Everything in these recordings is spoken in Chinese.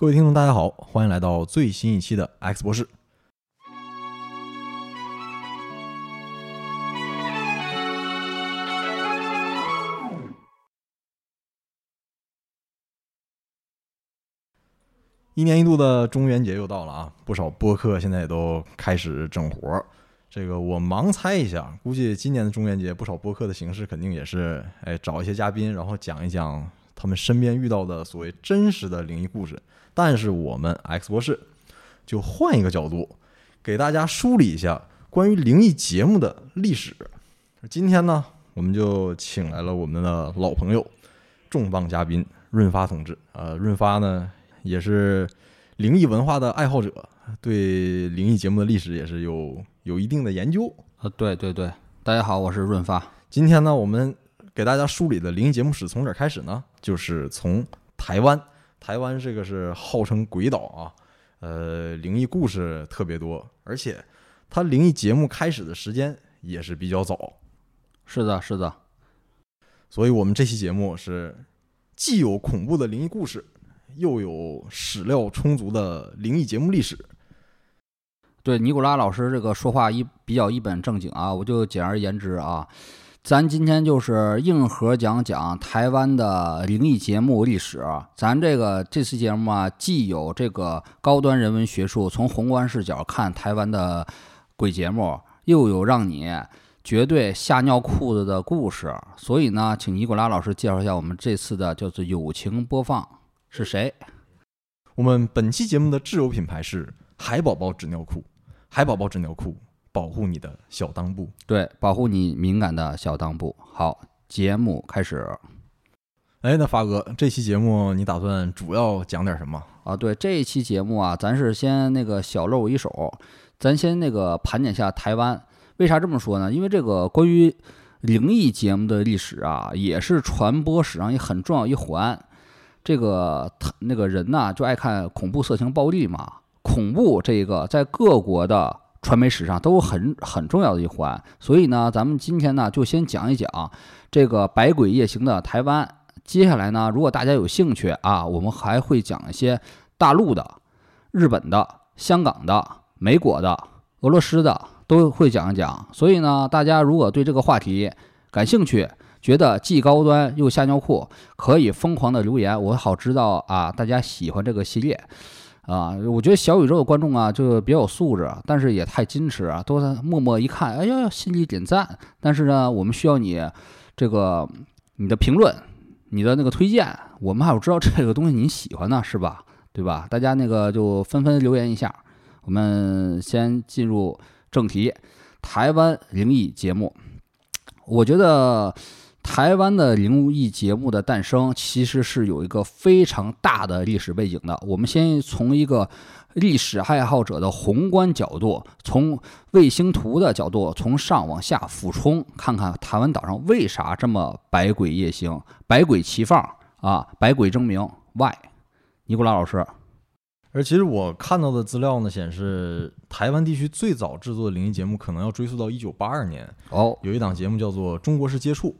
各位听众大家好，欢迎来到最新一期的 X 博士。一年一度的中元节又到了啊，不少播客现在也都开始整活。这个我盲猜一下，估计今年的中元节不少播客的形式肯定也是找一些嘉宾，然后讲一讲他们身边遇到的所谓真实的灵异故事。但是我们 X 博士就换一个角度，给大家梳理一下关于灵异节目的历史。今天呢，我们就请来了我们的老朋友重磅嘉宾润发同志。润发呢也是灵异文化的爱好者，对灵异节目的历史也是有一定的研究。对对对，大家好，我是润发。今天呢，我们给大家梳理的灵异节目史从哪开始呢？就是从台湾这个是号称鬼岛啊，灵异故事特别多，而且它灵异节目开始的时间也是比较早。是的，是的。所以我们这期节目是既有恐怖的灵异故事，又有史料充足的灵异节目历史。对，尼古拉老师这个说话比较一本正经啊，我就简而言之啊。咱今天就是硬核讲台湾的灵异节目历史。咱这期节目啊，既有这个高端人文学术，从宏观视角看台湾的鬼节目，又有让你绝对吓尿裤子的故事。所以呢，请尼古拉老师介绍一下我们这次的叫做友情播放是谁。我们本期节目的挚友品牌是海宝宝纸尿裤。海宝宝纸尿裤，保护你的小裆部。对，保护你敏感的小裆部。好，节目开始。那发哥，这期节目你打算主要讲点什么啊？对，这一期节目啊，咱是先那个小露一手，咱先那个盘点一下台湾。为啥这么说呢？因为这个关于灵异节目的历史啊，也是传播史上也很重要一环。这个那个人呢，就爱看恐怖、色情、暴力嘛。恐怖这个在各国的传媒史上都很重要的一环，所以呢，咱们今天呢就先讲一讲这个百鬼夜行的台湾。接下来呢，如果大家有兴趣啊，我们还会讲一些大陆的、日本的、香港的、美国的、俄罗斯的，都会讲一讲。所以呢，大家如果对这个话题感兴趣，觉得既高端又吓尿裤，可以疯狂的留言，我好知道啊，大家喜欢这个系列。我觉得小宇宙的观众啊，就比较有素质，但是也太矜持啊，都默默一看，哎呀，心里点赞。但是呢，我们需要你这个你的评论，你的那个推荐，我们还有知道这个东西您喜欢呢，是吧？对吧？大家那个就纷纷留言一下。我们先进入正题，台湾灵异节目。我觉得台湾的灵异节目的诞生其实是有一个非常大的历史背景的。我们先从一个历史爱好者的宏观角度，从卫星图的角度，从上往下俯冲，看看台湾岛上为啥这么百鬼夜行、百鬼齐放啊、百鬼争鸣 ？Why？ 尼古拉老师。而其实我看到的资料呢显示，台湾地区最早制作的灵异节目可能要追溯到1982年。有一档节目叫做《中国式接触》。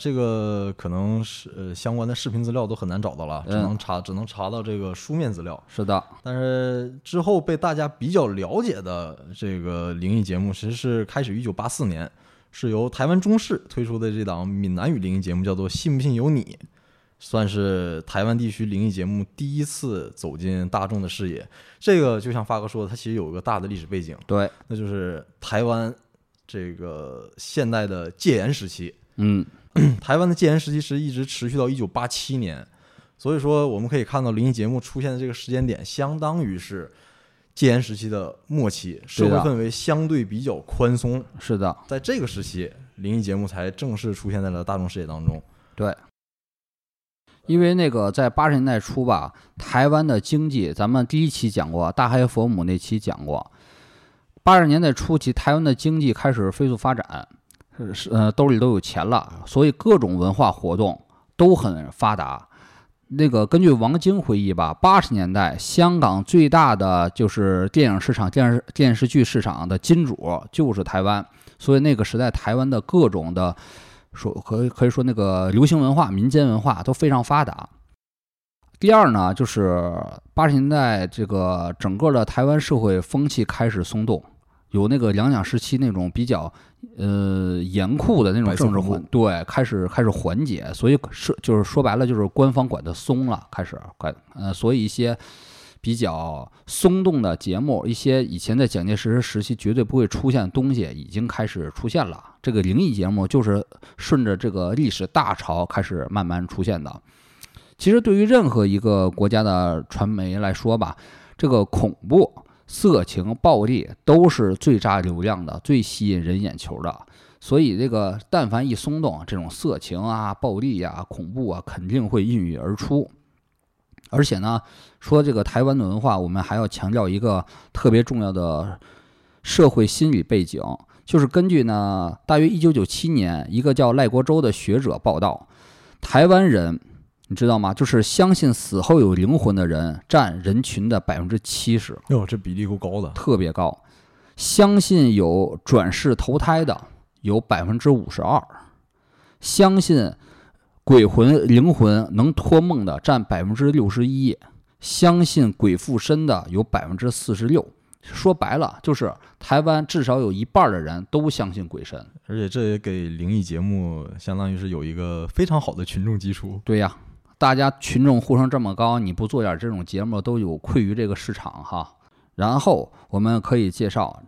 这个可能是相关的视频资料都很难找到了，只能查到这个书面资料。是的。但是之后被大家比较了解的这个灵异节目，其实是开始于1984年，是由台湾中视推出的这档闽南语灵异节目，叫做《信不信由你》。算是台湾地区灵异节目第一次走进大众的视野。这个就像发哥说的，它其实有一个大的历史背景，对，那就是台湾这个现代的戒严时期。台湾的戒严时期是一直持续到1987年，所以说我们可以看到灵异节目出现的这个时间点，相当于是戒严时期的末期，社会氛围相对比较宽松。是的，在这个时期，灵异节目才正式出现在了大众视野当中。对。因为那个在80年代初吧，台湾的经济，咱们第一期讲过，大黑佛母那期讲过，80年代初期，台湾的经济开始飞速发展，兜里都有钱了，所以各种文化活动都很发达。那个根据王晶回忆吧，80年代香港最大的就是电影市场、电视剧市场的金主就是台湾，所以那个时代台湾的各种的。可以说那个流行文化、民间文化都非常发达。第二呢，就是80年代这个整个的台湾社会风气开始松动，有那个两蒋时期那种比较严酷的那种政治环，对，开始缓解，所以是就是说白了就是官方管得松了，开始管所以一些比较松动的节目，一些以前在蒋介石时期绝对不会出现的东西已经开始出现了。这个灵异节目就是顺着这个历史大潮开始慢慢出现的。其实对于任何一个国家的传媒来说吧，这个恐怖、色情、暴力都是最炸流量的，最吸引人眼球的。所以这个但凡一松动，这种色情啊、暴力啊、恐怖啊肯定会应运而出。而且呢，说这个台湾的文化，我们还要强调一个特别重要的社会心理背景，就是根据呢，大约1997年，一个叫赖国洲的学者报道，台湾人你知道吗？就是相信死后有灵魂的人占人群的70%，哟，这比例够高的，特别高。相信有转世投胎的有52%，相信鬼魂灵魂能托梦的占61%，相信鬼附身的有46%。说白了，就是台湾至少有1半的人都相信鬼神，而且这也给灵异节目相当于是有一个非常好的群众基础。对呀，大家群众呼声这么高，你不做点这种节目都有愧于这个市场哈。然后我们可以介绍。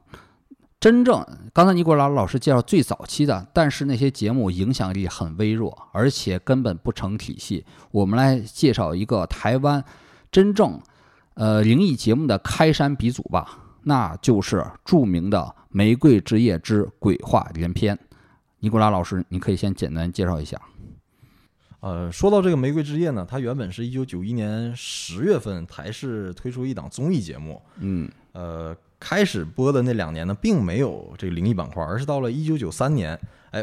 真正刚才尼古拉老师介绍最早期的，但是那些节目影响力很微弱，而且根本不成体系。我们来介绍一个台湾真正灵异节目的开山鼻祖吧，那就是著名的《玫瑰之夜之鬼话连篇》。尼古拉老师，你可以先简单介绍一下。说到这个《玫瑰之夜》呢，它原本是1991年10月份台视推出一档综艺节目，开始播的那2年呢，并没有这个灵异板块，而是到了1993年，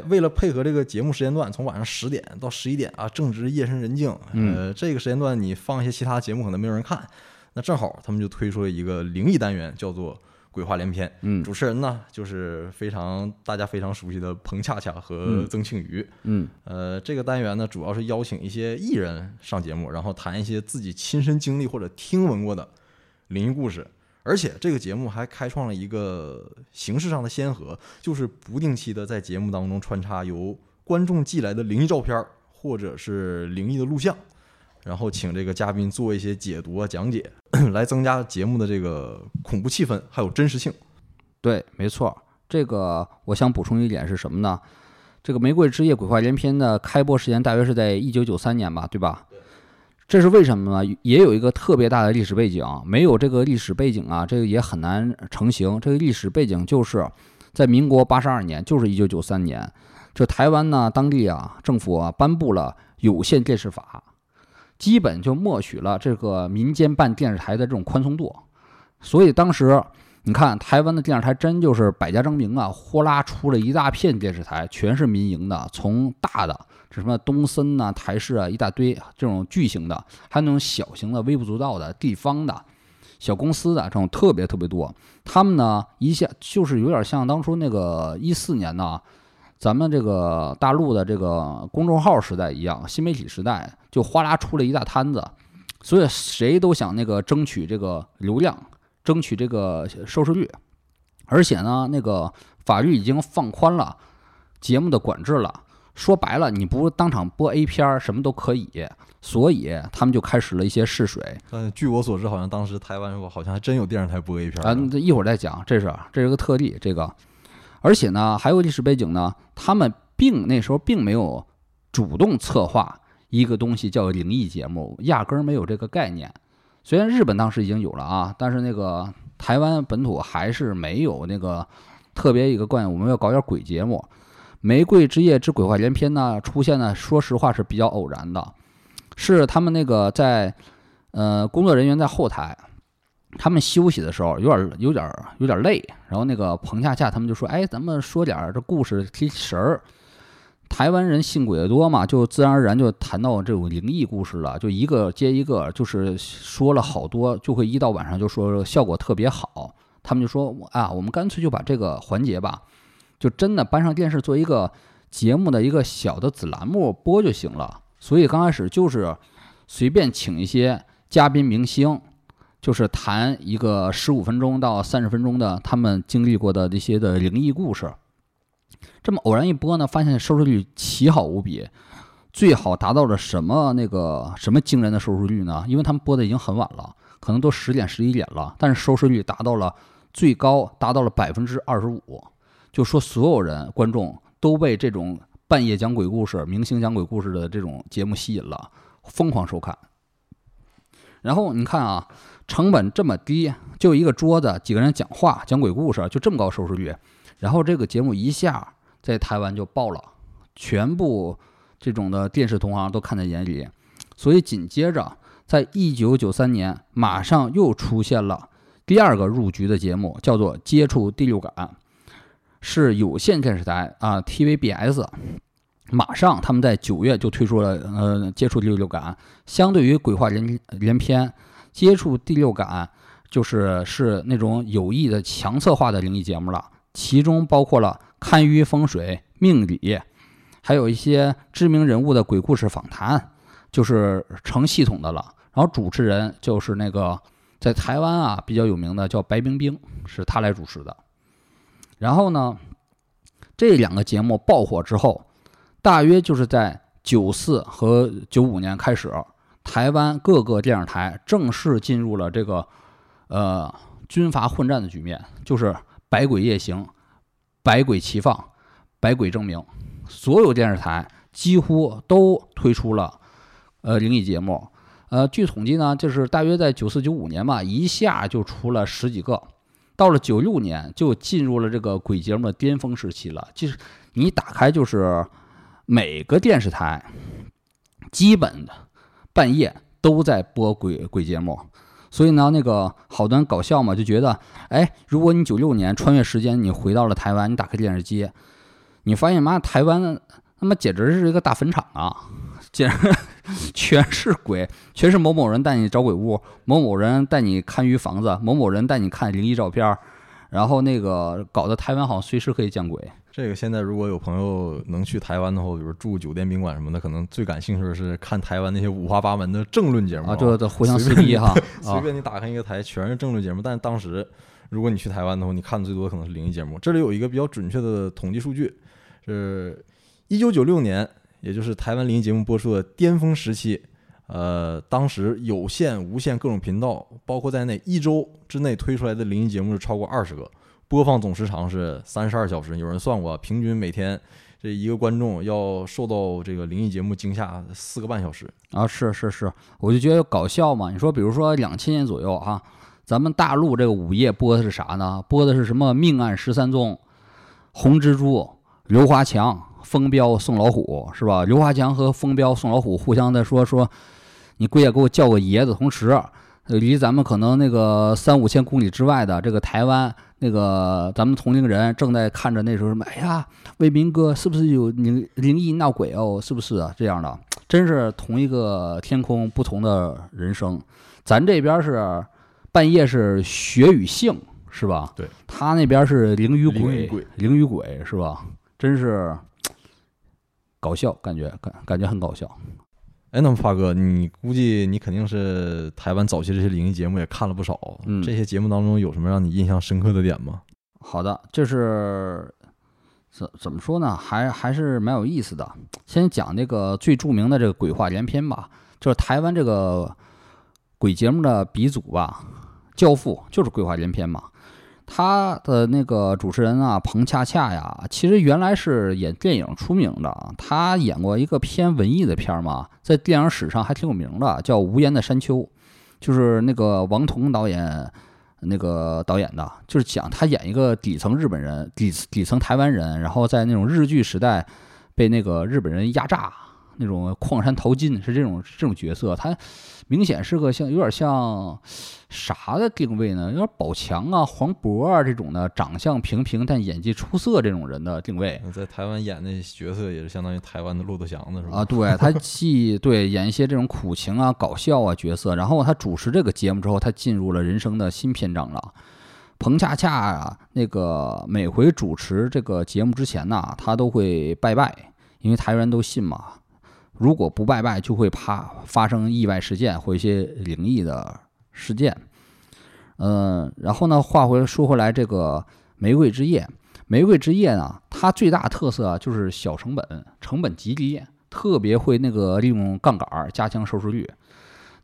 为了配合这个节目时间段，从晚上10点到11点啊，正值夜深人静，这个时间段你放一些其他节目可能没有人看，那正好他们就推出了一个灵异单元，叫做《鬼话连篇》。主持人呢就是大家非常熟悉的彭恰恰和曾庆瑜。这个单元呢主要是邀请一些艺人上节目，然后谈一些自己亲身经历或者听闻过的灵异故事。而且这个节目还开创了一个形式上的先河，就是不定期的在节目当中穿插由观众寄来的灵异照片或者是灵异的录像，然后请这个嘉宾做一些解读啊、讲解，来增加节目的这个恐怖气氛还有真实性。对，没错。这个我想补充一点是什么呢？这个《玫瑰之夜鬼话连篇》的开播时间大约是在1993年吧，对吧？这是为什么呢？也有一个特别大的历史背景，没有这个历史背景啊，这个也很难成型。这个历史背景就是在民国82年，就是1993年，这台湾呢当地啊政府啊颁布了有线电视法，基本就默许了这个民间办电视台的这种宽松度。所以当时你看台湾的电视台真就是百家争鸣啊，呼啦出了一大片电视台，全是民营的，从大的这什么东森啊、台视啊一大堆这种巨型的，还有那种小型的微不足道的地方的小公司的，这种特别特别多。他们呢一下就是有点像当初那个14年呢咱们这个大陆的这个公众号时代一样，新媒体时代就哗啦出了一大摊子，所以谁都想那个争取这个流量，争取这个收视率。而且呢那个法律已经放宽了节目的管制了，说白了你不当场播 A 片什么都可以，所以他们就开始了一些试水。据我所知好像当时台湾好像还真有电视台播 A 片。一会儿再讲，这是个特例。这个而且呢还有历史背景呢，他们那时候并没有主动策划一个东西叫灵异节目，压根儿没有这个概念。虽然日本当时已经有了啊，但是那个台湾本土还是没有那个特别一个观念，我们要搞点鬼节目。玫瑰之夜之鬼话连篇呢出现呢，说实话是比较偶然的，是他们那个在工作人员在后台他们休息的时候有点累，然后那个彭恰恰他们就说，咱们说点这故事提神儿。台湾人信鬼的多嘛，就自然而然就谈到这种灵异故事了，就一个接一个，就是说了好多，就会一到晚上就说效果特别好。他们就说啊，我们干脆就把这个环节吧，就真的搬上电视做一个节目的一个小的子栏目播就行了。所以刚开始就是随便请一些嘉宾明星，就是谈一个15分钟到30分钟的他们经历过的这些的灵异故事。这么偶然一播呢，发现收视率奇好无比，最好达到了什么惊人的收视率呢？因为他们播的已经很晚了，可能都10点11点了，但是收视率达到了最高，达到了25%，就说所有人观众都被这种半夜讲鬼故事、明星讲鬼故事的这种节目吸引了，疯狂收看。然后你看啊，成本这么低，就一个桌子几个人讲话讲鬼故事，就这么高收视率，然后这个节目一下在台湾就爆了，全部这种的电视同行都看在眼里。所以紧接着在1993年马上又出现了第二个入局的节目，叫做《接触第六感》，是有线电视台啊 TVBS 马上他们在9月就推出了接触第六感。相对于鬼话连篇，接触第六感就是那种有意的强策划的灵异节目了，其中包括了看舆、风水、命理，还有一些知名人物的鬼故事访谈，就是成系统的了。然后主持人就是那个在台湾啊比较有名的叫白冰冰，是他来主持的。然后呢，这两个节目爆火之后，大约就是在94和95年开始，台湾各个电视台正式进入了这个军阀混战的局面，就是百鬼夜行、百鬼齐放、百鬼争鸣，所有电视台几乎都推出了灵异节目。据统计呢，就是大约在94、95年吧，一下就出了10几个。到了96年，就进入了这个鬼节目的巅峰时期了。其实你打开就是每个电视台，基本半夜都在播鬼节目。所以呢，那个好多人搞笑嘛，就觉得，哎，如果你96年穿越时间，你回到了台湾，你打开电视机，你发现妈台湾那么简直是一个大坟场啊，简直全是鬼，全是某某人带你找鬼屋，某某人带你看鱼房子，某某人带你看灵异照片，然后那个搞得台湾好像随时可以见鬼。这个现在如果有朋友能去台湾的话，比如住酒店宾馆什么的，可能最感兴趣的是看台湾那些五花八门的政论节目啊，对，互相撕逼哈，随便你打开一个台全是政论节目。但是当时如果你去台湾的话，你看的最多可能是灵异节目。这里有一个比较准确的统计数据，是1996年，也就是台湾灵异节目播出的巅峰时期。当时有线、无线各种频道，包括在内，1周之内推出来的灵异节目是超过20个。播放总时长是32小时，有人算过，平均每天这一个观众要受到这个灵异节目惊吓4个半小时啊！是，我就觉得搞笑嘛。你说，比如说2000年左右啊，咱们大陆这个午夜播的是啥呢？播的是什么命案13宗、红蜘蛛、刘华强、风彪、宋老虎，是吧？刘华强和风彪、宋老虎互相的说，你跪下给我叫个爷子，同时离咱们可能那个3、5千公里之外的这个台湾，那个咱们同龄人正在看着那时候什么，哎呀，卫民哥是不是有灵异闹鬼哦？是不是啊？这样的，真是同一个天空，不同的人生。咱这边是半夜是血与性，是吧？对，他那边是灵与鬼，是吧？真是搞笑，感觉很搞笑。哎，那么发哥，你估计你肯定是台湾早期这些灵异节目也看了不少，这些节目当中有什么让你印象深刻的点吗？好的，就是怎么说呢，还是蛮有意思的。先讲那个最著名的这个鬼话连篇吧，就是台湾这个鬼节目的鼻祖吧，教父就是鬼话连篇嘛。他的那个主持人啊，彭恰恰呀，其实原来是演电影出名的，他演过一个偏文艺的片嘛，在电影史上还挺有名的，叫《无言的山丘》，就是那个王童导演的，就是讲他演一个底层日本人、底层台湾人，然后在那种日据时代被那个日本人压榨，那种矿山淘金，是这种角色。他明显是个像有点像啥的定位呢？有点宝强啊、黄渤啊这种的，长相平平但演技出色这种人的定位。在台湾演那角色也是相当于台湾的骆驼祥子是吧？啊，对，他既演一些这种苦情啊、搞笑啊角色，然后他主持这个节目之后，他进入了人生的新篇章了。彭恰恰啊，那个每回主持这个节目之前呢，他都会拜拜，因为台湾人都信嘛。如果不拜拜，就会怕发生意外事件或一些灵异的事件。然后呢，说回来，这个玫瑰之夜，呢，它最大特色就是小成本，成本极低，特别会那个利用杠杆加强收视率。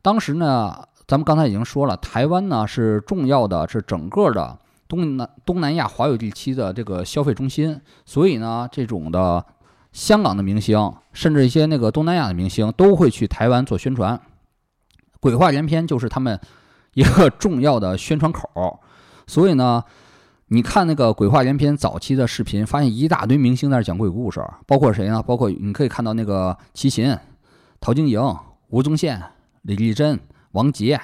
当时呢，咱们刚才已经说了，台湾呢是重要的，是整个的东南亚华语地区的这个消费中心，所以呢，这种的香港的明星，甚至一些那个东南亚的明星都会去台湾做宣传，鬼话连篇就是他们一个重要的宣传口。所以呢，你看那个鬼话连篇早期的视频，发现一大堆明星在讲鬼故事，包括谁呢？包括你可以看到那个齐秦、陶晶莹、吴宗宪、李丽珍、王杰、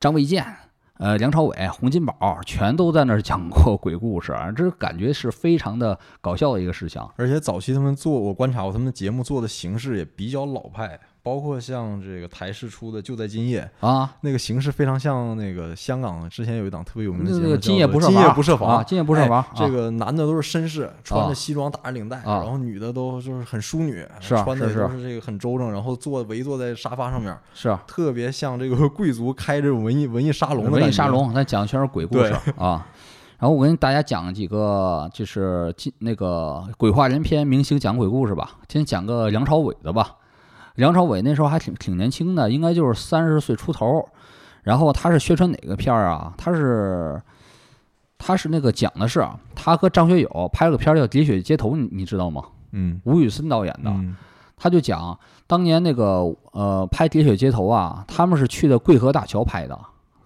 张卫健、梁朝伟、洪金宝，全都在那儿讲过鬼故事，这感觉是非常的搞笑的一个事情。而且早期他们我观察过他们的节目做的形式也比较老派，包括像这个台视出的《就在今夜》啊，那个形式非常像那个香港之前有一档特别有名的节目，《今夜不设防》。今夜不设防，这个男的都是绅士，穿着西装打着领带，然后女的都就是很淑女，穿的都是这个很周正，然后围坐在沙发上面，是特别像这个贵族开着文艺沙龙的文艺沙龙，但讲的全是鬼故事啊。然后我跟大家讲几个，就是那个鬼话连篇明星讲鬼故事吧，先讲个梁朝伟的吧。梁朝伟那时候还挺年轻的，应该就是30岁出头。然后他是宣传哪个片儿啊？他是那个讲的是他和张学友拍了个片儿叫《喋血街头》，你知道吗？嗯，吴宇森导演的。他就讲当年那个拍《喋血街头》啊，他们是去的贵河大桥拍的。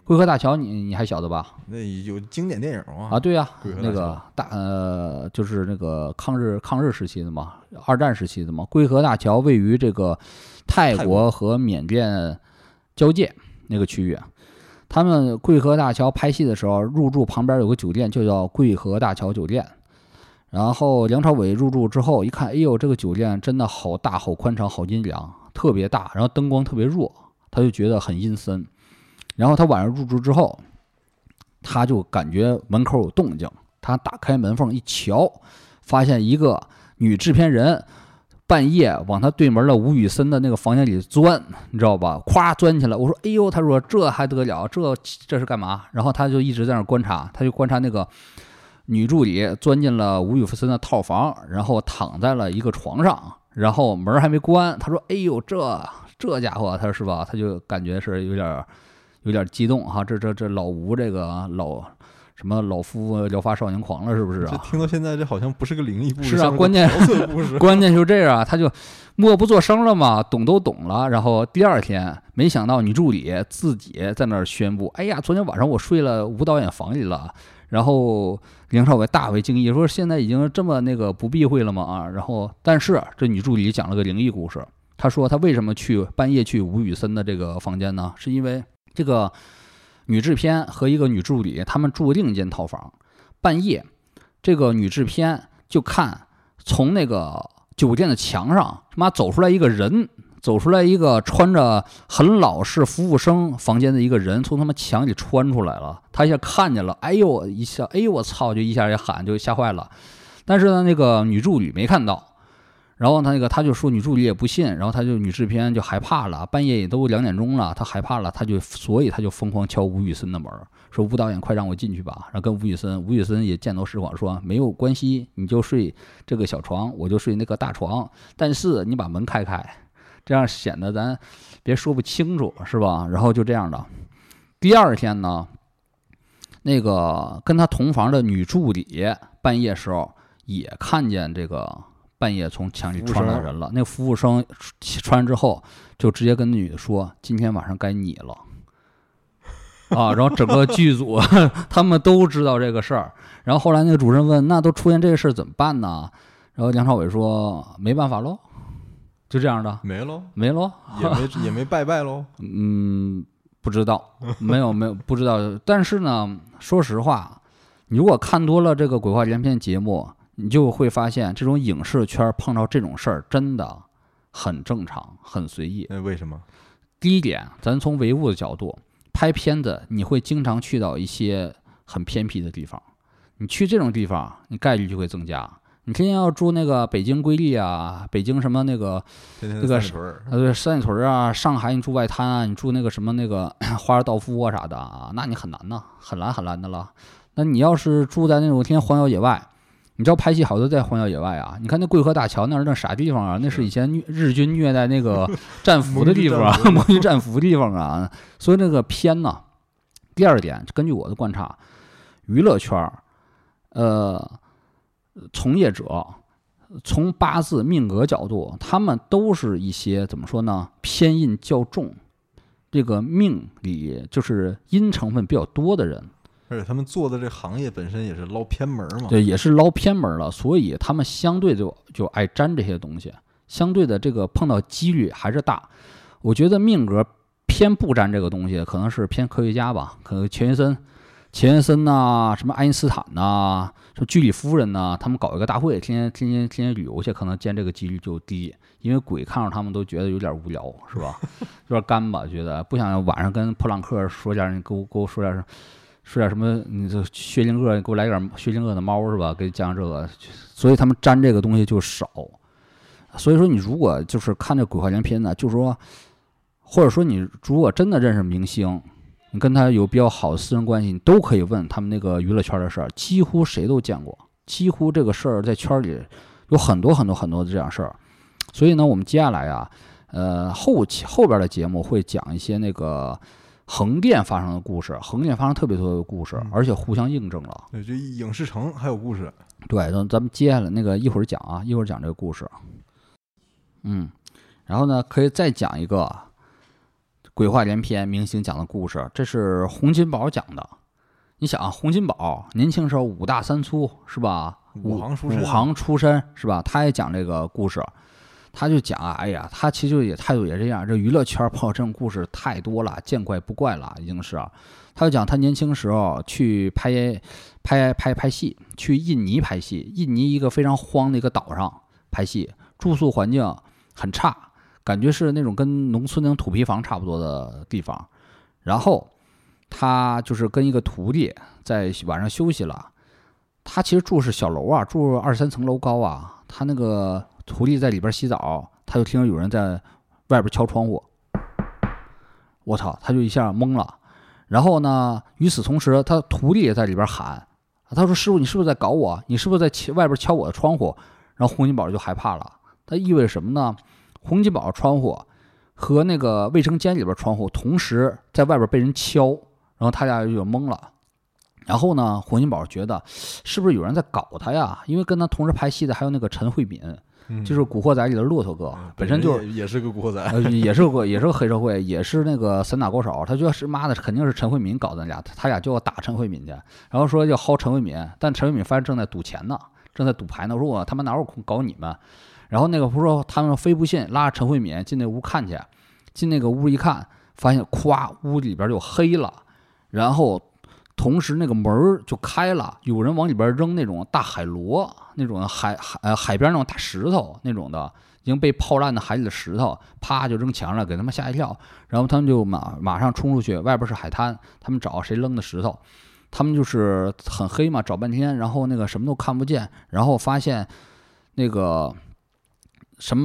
贵河大桥你还晓得吧？那有经典电影啊。啊，对啊，那个就是那个抗日时期的嘛，二战时期的嘛。贵河大桥位于这个泰国和缅甸交界那个区域。他们贵河大桥拍戏的时候入住旁边有个酒店，就叫贵河大桥酒店。然后梁朝伟入住之后一看，哎呦，这个酒店真的好大、好宽敞、好阴凉，特别大，然后灯光特别弱，他就觉得很阴森。然后他晚上入住之后，他就感觉门口有动静，他打开门缝一瞧，发现一个女制片人半夜往他对门的吴宇森的那个房间里钻，你知道吧？咵钻起来，我说哎呦，他说这还得了，这是干嘛？然后他就一直在那观察，他就观察那个女助理钻进了吴宇森的套房，然后躺在了一个床上，然后门还没关，他说哎呦，这家伙，他是吧？他就感觉是有点激动哈，这老吴这个老什么老夫聊发少年狂了，是不是啊？听到现在这好像不是个灵异故事，是啊，关键就是这样，他就默不作声了嘛，懂都懂了。然后第二天，没想到女助理自己在那儿宣布：“哎呀，昨天晚上我睡了吴导演房里了。”然后梁朝伟大为惊异，说：“现在已经这么那个不避讳了嘛啊？”然后，但是这女助理讲了个灵异故事，她说她为什么半夜去吴宇森的这个房间呢？是因为这个女制片和一个女助理他们住另一间套房，半夜这个女制片就看从那个酒店的墙上走出来一个穿着很老式服务生房间的一个人，从他们墙里穿出来了，她一下看见了，哎呦我操，就一下也喊，就吓坏了。但是呢，那个女助理没看到，然后他就说女助理也不信，然后女制片就害怕了，半夜也都2点钟了，他害怕了，所以他就疯狂敲吴宇森的门，说吴导演快让我进去吧。然后跟吴宇森也见多识广，说没有关系，你就睡这个小床，我就睡那个大床，但是你把门开，这样显得咱别说不清楚，是吧？然后就这样的。第二天呢，那个跟他同房的女助理半夜时候也看见这个。半夜从墙里穿来人了，那服务生穿之后就直接跟女的说：“今天晚上该你了。”啊，然后整个剧组他们都知道这个事儿。然后后来那个主持人问：“那都出现这个事儿怎么办呢？”然后梁朝伟说：“没办法喽，就这样的，没喽，也没拜拜喽。”不知道，没有不知道。但是呢，说实话，你如果看多了这个鬼话连篇节目。你就会发现，这种影视圈碰到这种事儿真的很正常，很随意。为什么？第一点，咱从唯物的角度拍片子，你会经常去到一些很偏僻的地方。你去这种地方，你概率就会增加。你天天要住那个北京瑰丽啊，北京什么那个那个三里屯啊，上海你住外滩啊，你住那个什么那个华尔道夫啊啥的啊，那你很难呐，很难很难的了。那你要是住在那种天天荒郊野外，你知道拍戏好多在荒郊野外啊，你看那桂河大桥那是那啥地方啊？那是以前日军虐待那个战俘的地方啊，模拟战俘地方啊。所以那个偏呢、啊。第二点，根据我的观察，娱乐圈从业者从八字命格角度，他们都是一些怎么说呢？偏印较重，这个命里就是阴成分比较多的人。而且他们做的这行业本身也是捞偏门嘛。对，也是捞偏门了，所以他们相对就爱沾这些东西，相对的这个碰到几率还是大。我觉得命格偏不沾这个东西，可能是偏科学家吧，可能钱学森呐、啊，什么爱因斯坦呐、啊，什么居里夫人呐、啊，他们搞一个大会，天天旅游去，可能见这个几率就低，因为鬼看着他们都觉得有点无聊，是吧？有点干吧，觉得不想晚上跟普朗克说点，你给我说点什么？你这薛定谔，你给我来点薛定谔的猫是吧？给你讲这个，所以他们沾这个东西就少。所以说，你如果就是看这鬼话连篇呢，就是说，或者说你如果真的认识明星。你跟他有比较好的私人关系，你都可以问他们那个娱乐圈的事儿，几乎谁都见过，几乎这个事儿在圈里有很多很多很多的这样事儿。所以呢，我们接下来啊，后边的节目会讲一些那个横店发生的故事，横店发生特别多的故事，而且互相印证了。对，就影视城还有故事。对，咱们接下来那个一会儿讲啊，一会儿讲这个故事。嗯，然后呢，可以再讲一个。鬼话连篇，明星讲的故事，这是洪金宝讲的。你想啊，洪金宝年轻时候五大三粗是吧？武行出身是吧？他也讲这个故事，他就讲啊，哎呀，他其实也态度也这样。这娱乐圈碰到这种故事太多了，见怪不怪了，已经是。他就讲他年轻时候去拍戏，去印尼拍戏，印尼一个非常荒的一个岛上拍戏，住宿环境很差。感觉是那种跟农村那种土坯房差不多的地方，然后他就是跟一个徒弟在晚上休息了，他其实住是小楼啊，住2-3层楼高啊，他那个徒弟在里边洗澡，他就听到有人在外边敲窗户，我操，他就一下懵了。然后呢，与此同时，他徒弟也在里边喊，他说：“师傅，你是不是在搞我？你是不是在外边敲我的窗户？”然后洪金宝就害怕了，他意味着什么呢？洪金宝窗户和那个卫生间里边窗户同时在外边被人敲，然后他俩就懵了。然后呢，洪金宝觉得是不是有人在搞他呀？因为跟他同时拍戏的还有那个陈慧敏，就是《古惑仔》里的骆驼哥，本身就是也是个古惑仔，也是个黑社会，也是那个散打高手。他觉得是妈的，肯定是陈慧敏搞的俩，他俩就要打陈慧敏去，然后说要薅陈慧敏，但陈慧敏发现正在赌钱呢，正在赌牌呢。我说我他妈哪有空搞你们？然后那个不说他们非不信，拉着陈慧敏进那屋看去，进那个屋一看，发现咵屋里边就黑了，然后同时那个门就开了，有人往里边扔那种大海螺，那种海边那种大石头那种的，已经被泡烂的海里的石头，啪就扔墙上了，给他们吓一跳。然后他们就马上冲出去，外边是海滩，他们找谁扔的石头，他们就是很黑嘛，找半天，然后那个什么都看不见，然后发现那个。什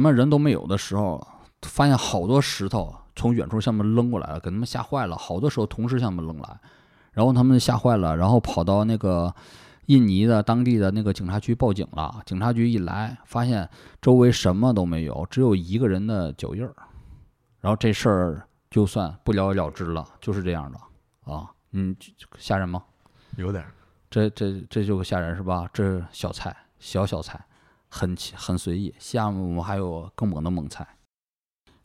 么人都没有的时候，发现好多石头从远处向他们扔过来了，给他们吓坏了。好多时候同时向他们扔来，然后他们吓坏了，然后跑到那个印尼的当地的那个警察局报警了。警察局一来，发现周围什么都没有，只有一个人的脚印儿。然后这事儿就算不了了之了，就是这样的啊。吓人吗？有点。这就吓人是吧？这是小菜。很随意，下面我们还有更猛的猛菜。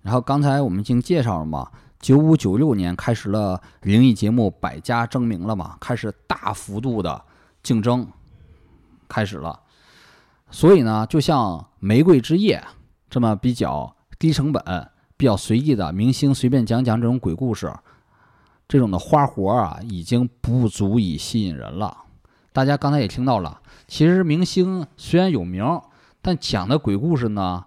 然后刚才我们已经介绍了嘛，95、96年开始了灵异节目百家争鸣了嘛，开始大幅度的竞争开始了。所以呢，就像玫瑰之夜这么比较低成本、比较随意的明星随便讲讲这种鬼故事，这种的花活啊，已经不足以吸引人了。大家刚才也听到了，其实明星虽然有名，但讲的鬼故事呢，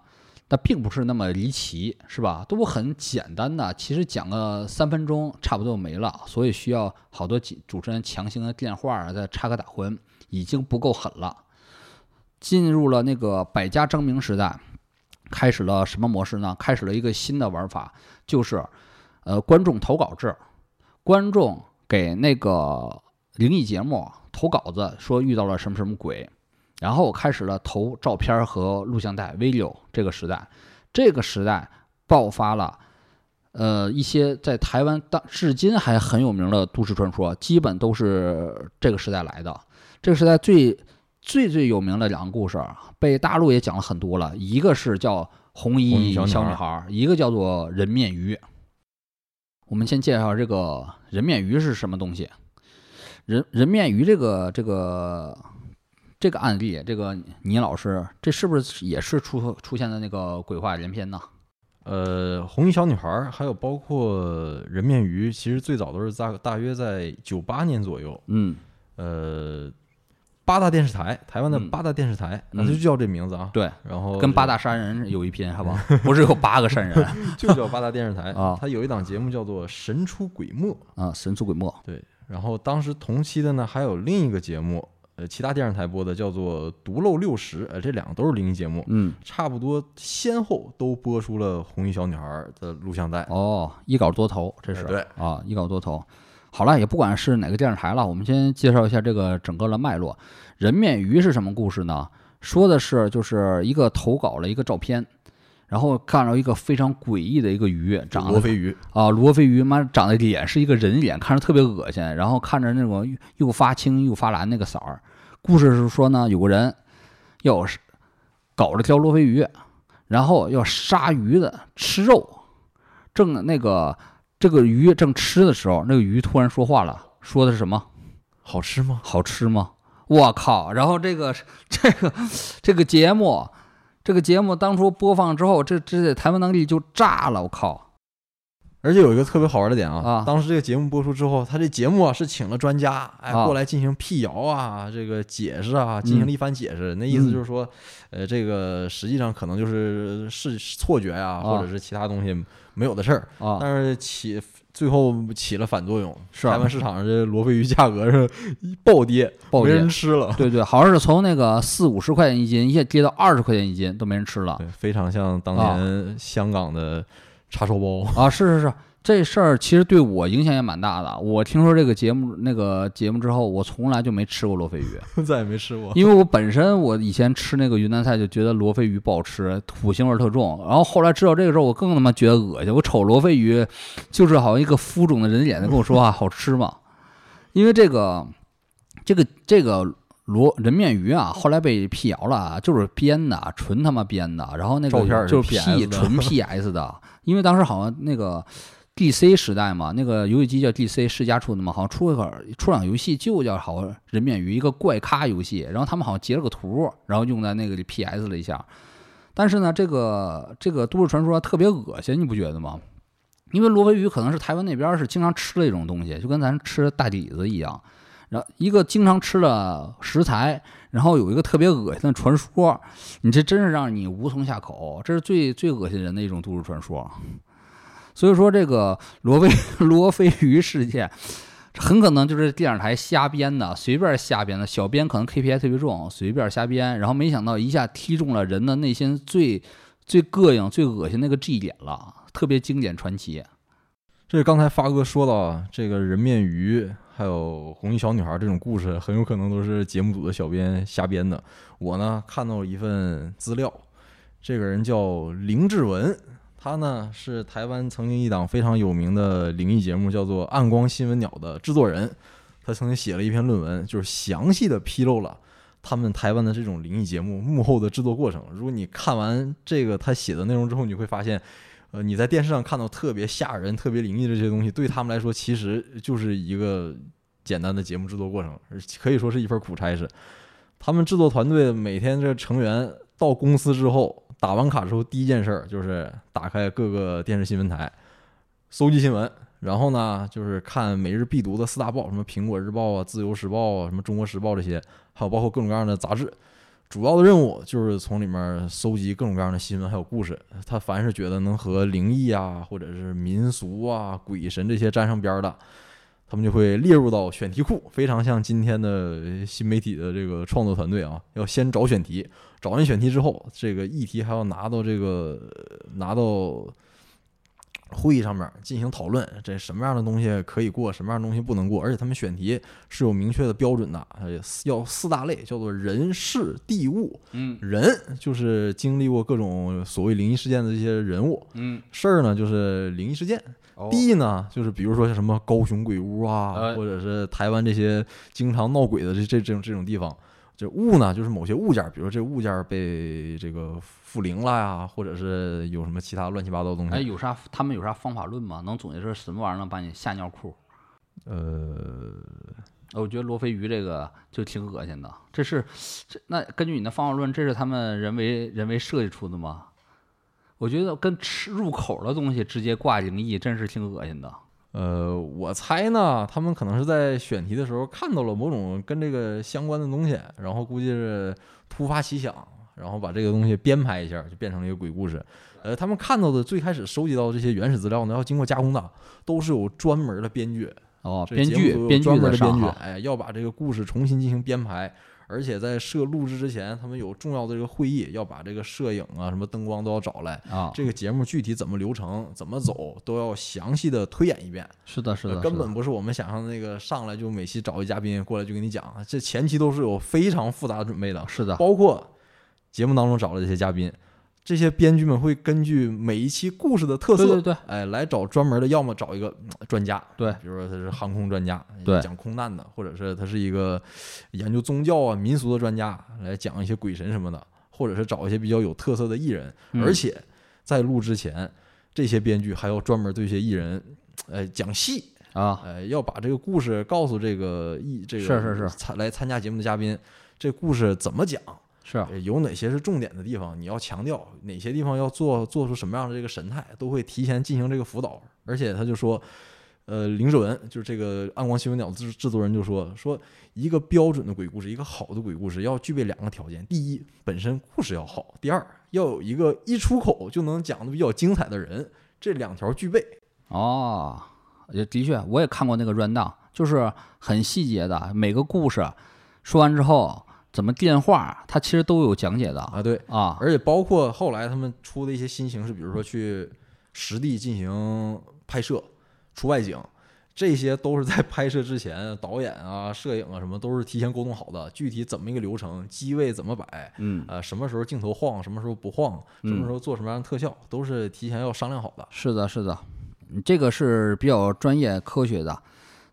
那并不是那么离奇，是吧？都很简单的，其实讲个3分钟差不多没了，所以需要好多主持人强行的电话再插个打魂，已经不够狠了。进入了那个百家争鸣时代，开始了什么模式呢？开始了一个新的玩法，就是观众投稿制，观众给那个灵异节目投稿子，说遇到了什么什么鬼，然后开始了投照片和录像带 video 这个时代。这个时代爆发了一些在台湾至今还很有名的都市传说，基本都是这个时代来的。这个时代最有名的两个故事被大陆也讲了很多了，一个是叫红衣小女孩，一个叫做人面鱼。我们先介绍这个人面鱼是什么东西。人面鱼这个案例，这个倪老师，这是不是也是出现的那个鬼话连篇呢？红衣小女孩还有包括人面鱼，其实最早都是大约在98年左右。嗯，八大电视台，台湾的八大电视台，那就叫这名字啊。对，然后跟八大山人有一拼，好吧？不是有8个山人，就叫八大电视台啊。它有一档节目叫做《神出鬼没》啊，《神出鬼没》。对，然后当时同期的呢，还有另一个节目，其他电视台播的叫做《独漏60》，这两个都是灵异节目，差不多先后都播出了《红衣小女孩》的录像带。哦，一稿多投，这是对啊，一稿多投。好了，也不管是哪个电视台了，我们先介绍一下这个整个的脉络。人面鱼是什么故事呢？说的是就是一个投稿了一个照片，然后看到一个非常诡异的一个鱼，长罗非鱼啊，罗非鱼，妈长得脸是一个人脸，看着特别恶心，然后看着那种又发青又发蓝那个色儿。故事是说呢，有个人要搞着条罗非鱼，然后要杀鱼的吃肉，正那个。这个鱼正吃的时候，那个鱼突然说话了，说的是什么？好吃吗？好吃吗？我靠！然后这个节目当初播放之后，这台湾当地就炸了，我靠！而且有一个特别好玩的点啊，当时这个节目播出之后，他这节目啊是请了专家，哎，过来进行辟谣啊，这个解释啊，进行了一番解释。那意思就是说，这个实际上可能就是错觉呀，或者是其他东西没有的事儿啊。但是最后起了反作用，是台湾市场这罗非鱼价格是暴跌，没人吃了。对对，好像是从那个40-50块钱一斤，一下跌到20块钱一斤，都没人吃了。对，非常像当年香港的。叉烧包啊，是，这事儿其实对我影响也蛮大的。我听说这个节目之后，我从来就没吃过罗非鱼，再也没吃过。因为我本身我以前吃那个云南菜就觉得罗非鱼不好吃，土腥味特重。然后后来知道这个时候，我更他妈觉得恶心。我瞅罗非鱼，就是好像一个浮肿的人脸在跟我说话，好吃吗？因为这个。人面鱼啊，后来被辟谣了啊，就是编的，纯他妈编的。然后那个就是纯 PS 的，因为当时好像那个 DC 时代嘛，那个游戏机叫 DC 世嘉出的嘛，好像出两游戏就叫好人面鱼，一个怪咖游戏。然后他们好像截了个图，然后用在那个 PS 了一下。但是呢，这个都市传说特别恶心，你不觉得吗？因为罗非鱼可能是台湾那边是经常吃的一种东西，就跟咱吃大底子一样。然后一个经常吃的食材，然后有一个特别恶心的传说，你这真是让你无从下口，这是最恶心人的一种都市传说。所以说这个罗非鱼事件很可能就是电视台瞎编的，随便瞎编的，小编可能 KPI 特别重，随便瞎编，然后没想到一下踢中了人的内心最膈应最恶心那个 G 点了，特别经典传奇。这刚才发哥说到这个人面鱼还有红衣小女孩这种故事，很有可能都是节目组的小编瞎编的。我呢看到一份资料，这个人叫林志文，他呢是台湾曾经一档非常有名的灵异节目叫做《暗光新闻鸟》的制作人。他曾经写了一篇论文，就是详细的披露了他们台湾的这种灵异节目幕后的制作过程。如果你看完这个他写的内容之后，你会发现你在电视上看到特别吓人特别灵异的这些东西，对他们来说其实就是一个简单的节目制作过程，可以说是一份苦差事。他们制作团队每天这成员到公司之后，打完卡之后第一件事就是打开各个电视新闻台搜集新闻，然后呢就是看每日必读的4大报，什么苹果日报啊、自由时报啊、什么中国时报这些，还有包括各种各样的杂志。主要的任务就是从里面搜集各种各样的新闻还有故事，他凡是觉得能和灵异啊或者是民俗啊鬼神这些沾上边的，他们就会列入到选题库，非常像今天的新媒体的这个创作团队啊，要先找选题，找完选题之后，这个议题还要拿到会议上面进行讨论，这什么样的东西可以过，什么样的东西不能过，而且他们选题是有明确的标准的，要四大类，叫做人事地物。人就是经历过各种所谓灵异事件的这些人物，事儿呢就是灵异事件，地呢就是比如说像什么高雄鬼屋啊，或者是台湾这些经常闹鬼的这种地方。这物呢就是某些物件，比如说这物件被这个附灵了呀，或者是有什么其他乱七八糟的东西。哎，他们有啥方法论吗？能总结出什么玩意儿能把你吓尿裤？我觉得罗非鱼这个就挺恶心的。那根据你的方法论，这是他们人为设计出的吗？我觉得跟吃入口的东西直接挂灵异，真是挺恶心的。我猜呢，他们可能是在选题的时候看到了某种跟这个相关的东西，然后估计是突发奇想，然后把这个东西编排一下，就变成了一个鬼故事。他们看到的最开始收集到这些原始资料呢，要经过加工的，都是有专门的编剧编剧，哎，要把这个故事重新进行编排。而且在录制之前，他们有重要的这个会议，要把这个摄影啊、什么灯光都要找来啊。这个节目具体怎么流程、怎么走，都要详细的推演一遍。是的，根本不是我们想象那个上来就每期找一嘉宾过来就给你讲，这前期都是有非常复杂的准备的。是的，包括节目当中找了这些嘉宾。这些编剧们会根据每一期故事的特色，对，哎，来找专门的，要么找一个专家，对，比如说他是航空专家，对，讲空难的，或者是他是一个研究宗教啊、民俗的专家，来讲一些鬼神什么的，或者是找一些比较有特色的艺人。而且在录之前，这些编剧还要专门对一些艺人，讲戏啊，要把这个故事告诉这个是来参加节目的嘉宾，这故事怎么讲。是啊，有哪些是重点的地方，你要强调哪些地方要做出什么样的这个神态，都会提前进行这个辅导。而且他就说，林志文就是这个暗光新闻鸟制作人就说一个标准的鬼故事，一个好的鬼故事要具备两个条件：第一，本身故事要好；第二，要有一个一出口就能讲的比较精彩的人。这两条具备。哦，的确，我也看过那个run down，就是很细节的，每个故事说完之后。怎么电话，它其实都有讲解的啊，对啊，而且包括后来他们出的一些新形式，比如说去实地进行拍摄、出外景，这些都是在拍摄之前，导演啊、摄影啊什么都是提前沟通好的，具体怎么一个流程，机位怎么摆，什么时候镜头晃，什么时候不晃，什么时候做什么样的特效，都是提前要商量好的。是的，这个是比较专业科学的，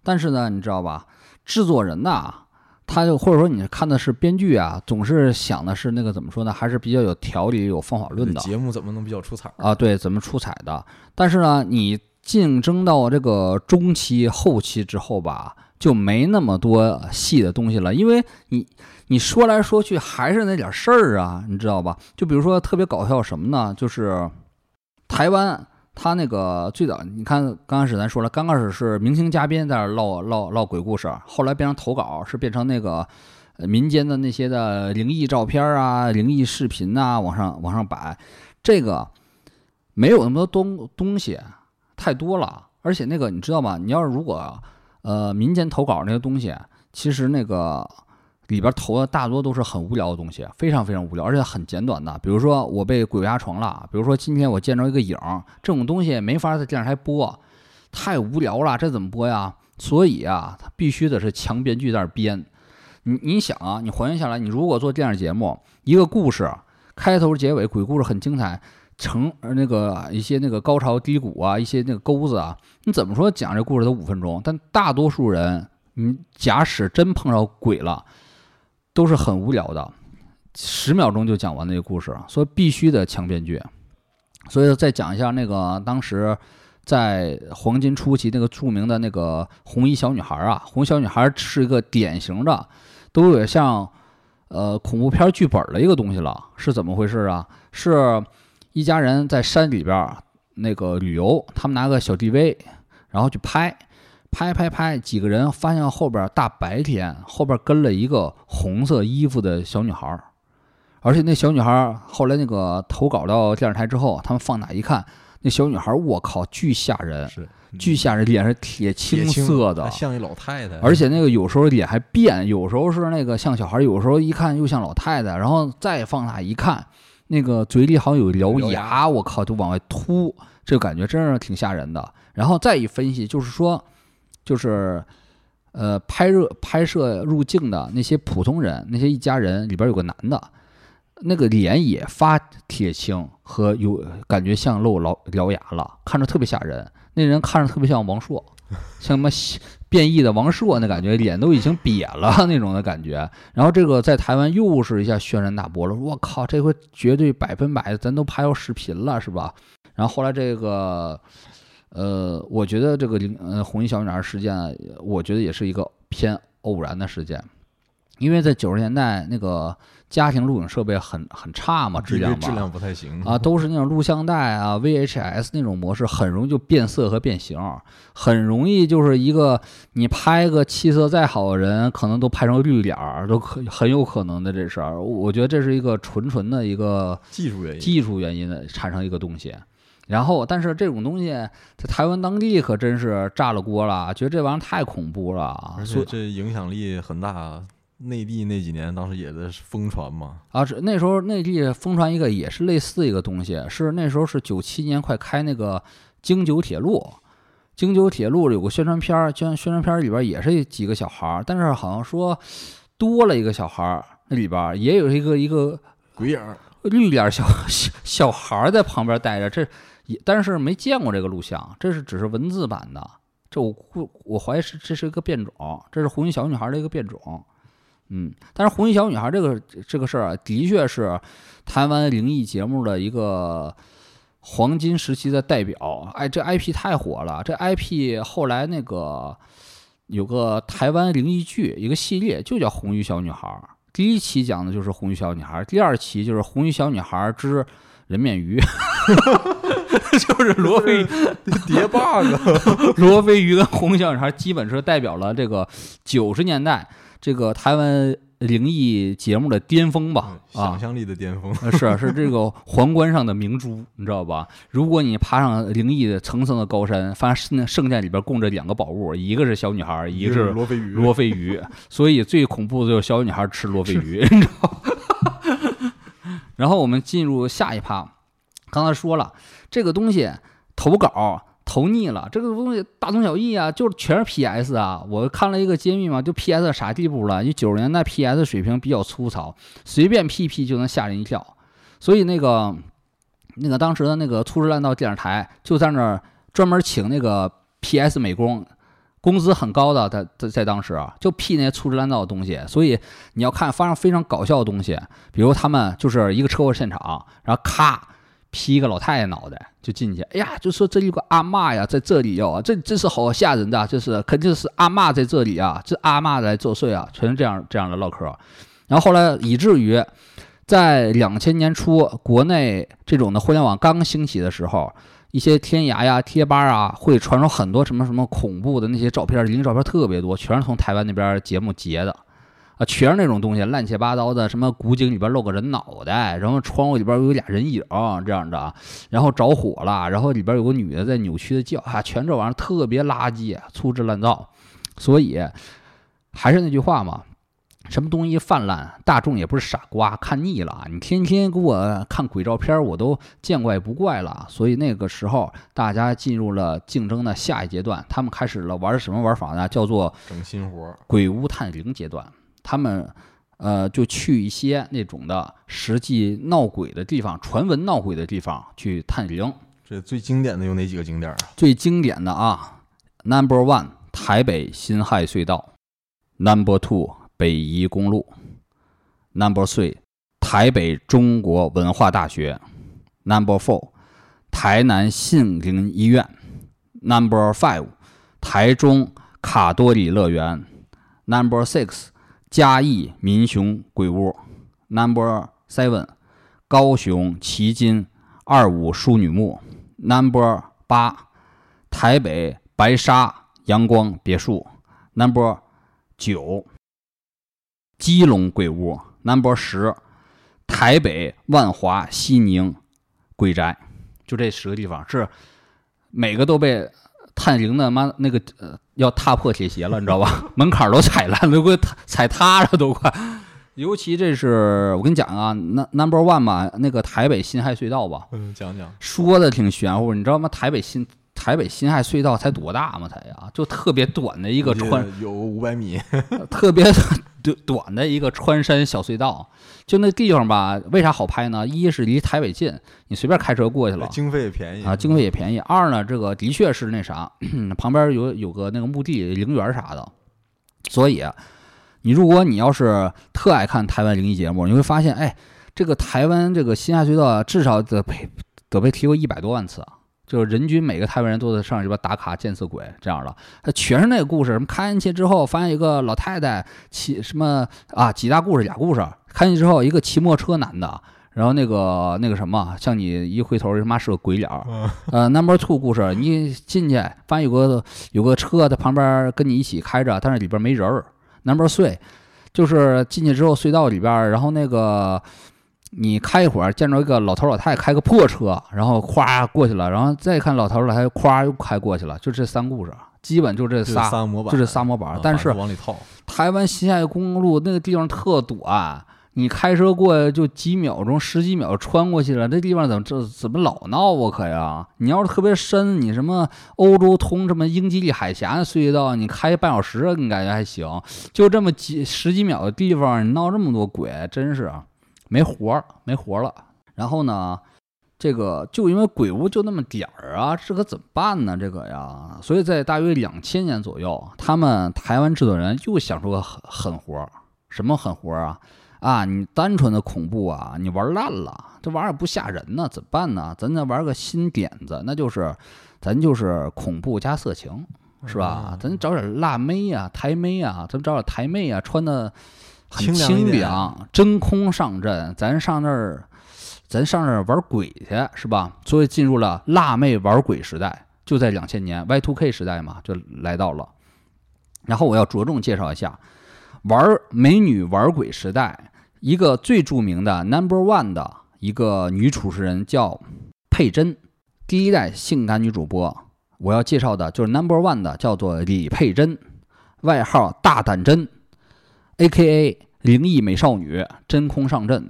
但是呢，你知道吧，制作人呐。他就或者说你看的是编剧啊，总是想的是那个怎么说呢，还是比较有条理、有方法论的。节目怎么能比较出彩啊？对，怎么出彩的？但是呢，你竞争到这个中期、后期之后吧，就没那么多细的东西了，因为你说来说去还是那点事儿啊，你知道吧？就比如说特别搞笑什么呢？就是台湾。他那个最早，你看刚开始咱说了，刚开始是明星嘉宾在那唠鬼故事，后来变成投稿，是变成那个民间的那些的灵异照片啊、灵异视频啊，往上摆，这个没有那么多东西太多了，而且那个你知道吗？你要是如果民间投稿那些东西，其实那个。里边投的大多都是很无聊的东西，非常非常无聊，而且很简短的。比如说我被鬼压床了，比如说今天我见着一个影，这种东西没法在电视台播，太无聊了，这怎么播呀？所以啊，它必须得是强编剧在那编。你想啊，你还原下来，你如果做电视节目，一个故事开头结尾，鬼故事很精彩，那个一些那个高潮低谷啊，一些那个钩子啊，你怎么说讲这故事都5分钟？但大多数人，你假使真碰着鬼了。都是很无聊的，10秒钟就讲完那个故事，所以必须得强编剧。所以再讲一下那个当时在黄金初期那个著名的那个红衣小女孩啊，红衣小女孩是一个典型的，都有像恐怖片剧本的一个东西了。是怎么回事啊？是一家人在山里边那个旅游，他们拿个小 DV， 然后去拍，几个人发现后边大白天后边跟了一个红色衣服的小女孩，而且那小女孩后来那个投稿到电视台之后，他们放大一看，那小女孩我靠巨吓人，是巨吓人，脸是铁青色的，像一老太太，而且那个有时候脸还变，有时候是那个像小孩，有时候一看又像老太太，然后再放大一看，那个嘴里好像有獠牙，我靠就往外凸，这感觉真是挺吓人的。然后再一分析就是说，就是拍摄入境的那些普通人，那些一家人里边有个男的，那个脸也发铁青和有感觉像露獠牙了，看着特别吓人。那人看着特别像王朔，像什么变异的王朔那感觉，脸都已经瘪了那种的感觉。然后这个在台湾又是一下轩然大波了，我靠，这回绝对100%，咱都拍到视频了是吧？然后后来这个，我觉得这个红衣小女孩事件，我觉得也是一个偏偶然的事件。因为在90年代，那个家庭录影设备很差嘛，质量不太行啊，都是那种录像带啊、VHS 那种模式，很容易就变色和变形，很容易就是一个你拍个气色再好的人，可能都拍成绿脸儿，都很有可能的这事儿。我觉得这是一个纯的一个技术原因的产生一个东西。然后，但是这种东西在台湾当地可真是炸了锅了，觉得这玩意儿太恐怖了，而且这影响力很大。内地那几年当时也在疯传嘛，啊，那时候内地疯传一个也是类似一个东西，是那时候是97年快开那个京九铁路，京九铁路有个宣传片，宣传片里边也是几个小孩，但是好像说多了一个小孩，那里边也有一个鬼眼绿脸小孩在旁边待着，这也但是没见过这个录像，这是只是文字版的，这我怀疑是这是一个变种，这是红衣小女孩的一个变种。嗯，但是红衣小女孩这个事儿的确是台湾灵异节目的一个黄金时期的代表。哎，这 IP 太火了，这 IP 后来那个有个台湾灵异剧一个系列，就叫《红衣小女孩》。第一期讲的就是《红衣小女孩》，第二期就是《红衣小女孩之人面鱼》就是罗非叠 bug， 罗非鱼跟红衣小女孩基本是代表了这个90年代。这个台湾灵异节目的巅峰吧，想象力的巅峰，啊，是这个皇冠上的明珠，你知道吧？如果你爬上灵异的层层的高山，发现圣殿里边供着两个宝物，一个是小女孩，一个是罗非鱼，所以最恐怖的就是小女孩吃罗非鱼，你知道然后我们进入下一趴，刚才说了这个东西投稿。投腻了，这个东西大同小异啊，就是全是 PS 啊。我看了一个揭秘嘛，就 PS 啥地步了？因为90年代 PS 水平比较粗糙，随便 PP 就能吓人一跳。所以那个当时的那个粗制滥造电视台就在那儿专门请那个 PS 美工，工资很高的，在当时啊，就 P 那些粗制滥造的东西。所以你要看发生非常搞笑的东西，比如他们就是一个车祸现场，然后咔。劈一个老太太脑袋就进去，哎呀，就说这有个阿嬷呀，在这里哟，这是好吓人的，就是肯定是阿嬷在这里啊，这阿嬷来作祟啊，全是这样的唠嗑。然后后来以至于在2000年初，国内这种的互联网刚兴起的时候，一些天涯呀、贴吧啊，会传出很多什么什么恐怖的那些照片，灵异照片特别多，全是从台湾那边节目截的。啊，全是那种东西，乱七八糟的，什么古井里边露个人脑袋，然后窗户里边有俩人影这样的，然后着火了，然后里边有个女的在扭曲的叫，啊，全这玩意儿特别垃圾，粗制滥造。所以还是那句话嘛，什么东西泛滥，大众也不是傻瓜，看腻了，你天天给我看鬼照片，我都见怪不怪了。所以那个时候，大家进入了竞争的下一阶段，他们开始了玩什么玩法呢？叫做整新活，鬼屋探灵阶段。他们就去一些那种的实际闹鬼的地方，传闻闹鬼的地方去探灵。这最经典的有哪几个景点啊？最经典的啊 ，No.1 台北辛亥隧道 ，No.2 北宜公路 ，No.3 台北中国文化大学 ，No.4 台南杏林医院 ，No.5 台中卡多里乐园 ，No.6嘉义民雄鬼屋 ，No.7 高雄旗津25淑女墓 ，No.8 台北白沙阳光别墅 ，No.9 基隆鬼屋 ，No.10 台北万华西宁鬼宅就这十个地方是每个都被探灵的妈那个要踏破铁鞋了，你知道吧？门槛都踩烂了，都踩塌了都快。尤其这是我跟你讲啊 ，Number One 吧，那个台北辛亥隧道吧，嗯，讲讲说的挺玄乎，你知道吗？台北辛亥隧道才多大吗？才呀，就特别短的一个穿有500米，特别短的一个穿山小隧道。就那地方吧，为啥好拍呢？一是离台北近，你随便开车过去了，经费也便宜啊，经费也便宜。二呢，这个的确是那啥，旁边有个那个墓地、陵园啥的，所以。你如果你要是特爱看台湾灵异节目，你会发现，哎，这个台湾这个辛亥隧道至少得被提过100多万次，就是人均每个台湾人都在上去吧打卡见色鬼这样的，它全是那个故事。什么开进去之后，发现一个老太太骑什么啊，几大故事俩故事，开进去之后一个骑摩托车男的。然后那个什么，像你一回头，他妈是个鬼脸儿。Number Two 故事，你进去发现有个车在旁边跟你一起开着，但是里边没人儿。Number Three， 就是进去之后隧道里边，然后那个你开一会儿，见着一个老头老太太开个破车，然后咵过去了，然后再看老头老太太咵又开过去了，就这三故事，基本就这仨，就这仨模板。但是往里套，台湾辛亥公路那个地方特短，你开车过去就几秒钟、10几秒穿过去了，这地方怎么老闹啊？可呀，你要是特别深，你什么欧洲通什么英吉利海峡隧道，你开半小时，你感觉还行，就这么十几秒的地方，你闹这么多鬼，真是没活了。然后呢，这个就因为鬼屋就那么点儿啊，这可怎么办呢？这个呀，所以在大约2000年左右，他们台湾制作人又想出个狠活，什么狠活啊？啊，你单纯的恐怖啊，你玩烂了，这玩意儿不吓人呢，怎么办呢？咱再玩个新点子，那就是咱就是恐怖加色情，是吧？咱找点辣妹啊、台妹啊，咱找点台妹啊，穿的很清凉，真空上阵，咱上那儿玩鬼去，是吧？所以进入了辣妹玩鬼时代，就在2000年 Y2K 时代嘛，就来到了。然后我要着重介绍一下玩美女玩鬼时代。一个最著名的 number one 的一个女主持人叫佩珍，第一代性感女主播，我要介绍的就是 number one 的，叫做李佩珍，外号大胆珍 ，A.K.A. 灵异美少女，真空上阵。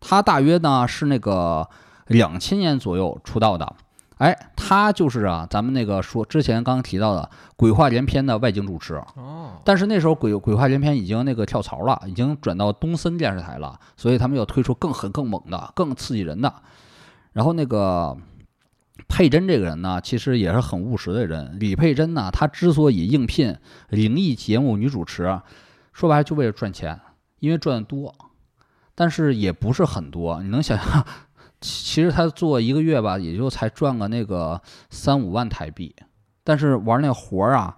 她大约呢是那个2000年左右出道的，哎，她就是啊，咱们那个说之前刚提到的鬼话连篇的外景主持。但是那时候鬼话连篇已经那个跳槽了，已经转到东森电视台了，所以他们要推出更狠、更猛的、更刺激人的。然后那个佩珍这个人呢，其实也是很务实的人。李佩珍呢，她之所以应聘灵异节目女主持，说白了就为了赚钱，因为赚得多，但是也不是很多。你能想象，其实她做一个月吧，也就才赚个那个3-5万台币，但是玩那活啊。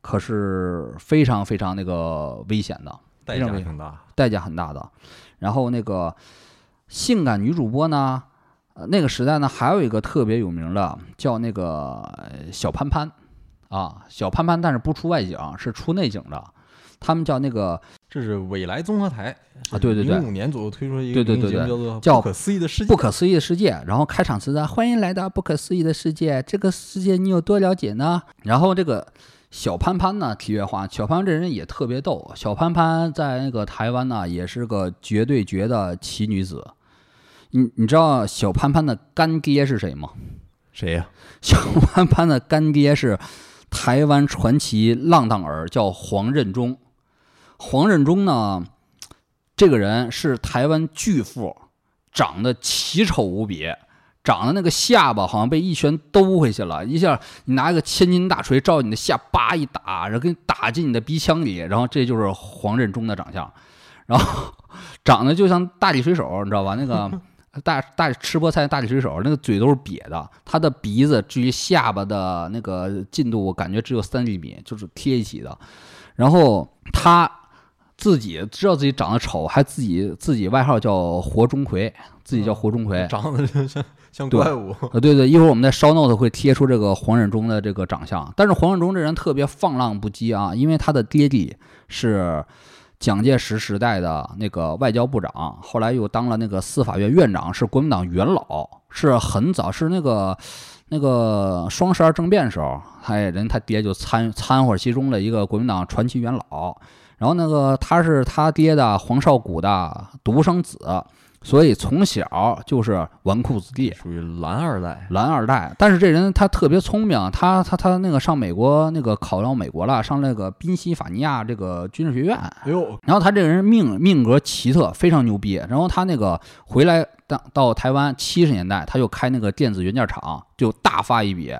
可是非常非常那个危险的，代价很大的。然后那个性感女主播呢，那个时代呢，还有一个特别有名的叫那个小潘潘啊，小潘潘，但是不出外景，是出内景的。他们叫那个，这是未来综合台啊，对对对，05年左右推出一个节目叫《不可思议的世界》，然后开场词呢，欢迎来到不可思议的世界，这个世界你有多了解呢？然后这个。小潘潘呢，题外话，小潘这人也特别逗。小潘潘在那个台湾呢，也是个绝对绝的奇女子。你知道小潘潘的干爹是谁吗？谁呀？小潘潘的干爹是台湾传奇浪荡儿，叫黄任中。黄任中呢，这个人是台湾巨富，长得奇丑无比。长得那个下巴好像被一拳兜回去了，一下你拿一个千斤大锤照你的下巴一打，然后给你打进你的鼻腔里，然后这就是黄任中的长相，然后长得就像大力水手，你知道吧？那个大吃菠菜大力水手，那个嘴都是瘪的，他的鼻子距离下巴的那个进度我感觉只有3厘米，就是贴一起的。然后他自己知道自己长得丑，还自己外号叫活钟馗，自己叫活钟馗，长得像怪物。对对，一会儿我们在show note会贴出这个黄任中的这个长相。但是黄任中这人特别放浪不羁啊，因为他的爹地是蒋介石时代的那个外交部长，后来又当了那个司法院院长，是国民党元老，是很早，是那个双十二政变时候，人他爹就掺和其中的一个国民党传奇元老。然后那个他是他爹的黄少谷的独生子，所以从小就是纨绔子弟，属于蓝二代。但是这人他特别聪明，他那个上美国，那个考到美国了，上那个宾夕法尼亚这个军事学院。哎呦，然后他这个人命格奇特，非常牛逼。然后他那个回来到台湾70年代，他就开那个电子元件厂，就大发一笔，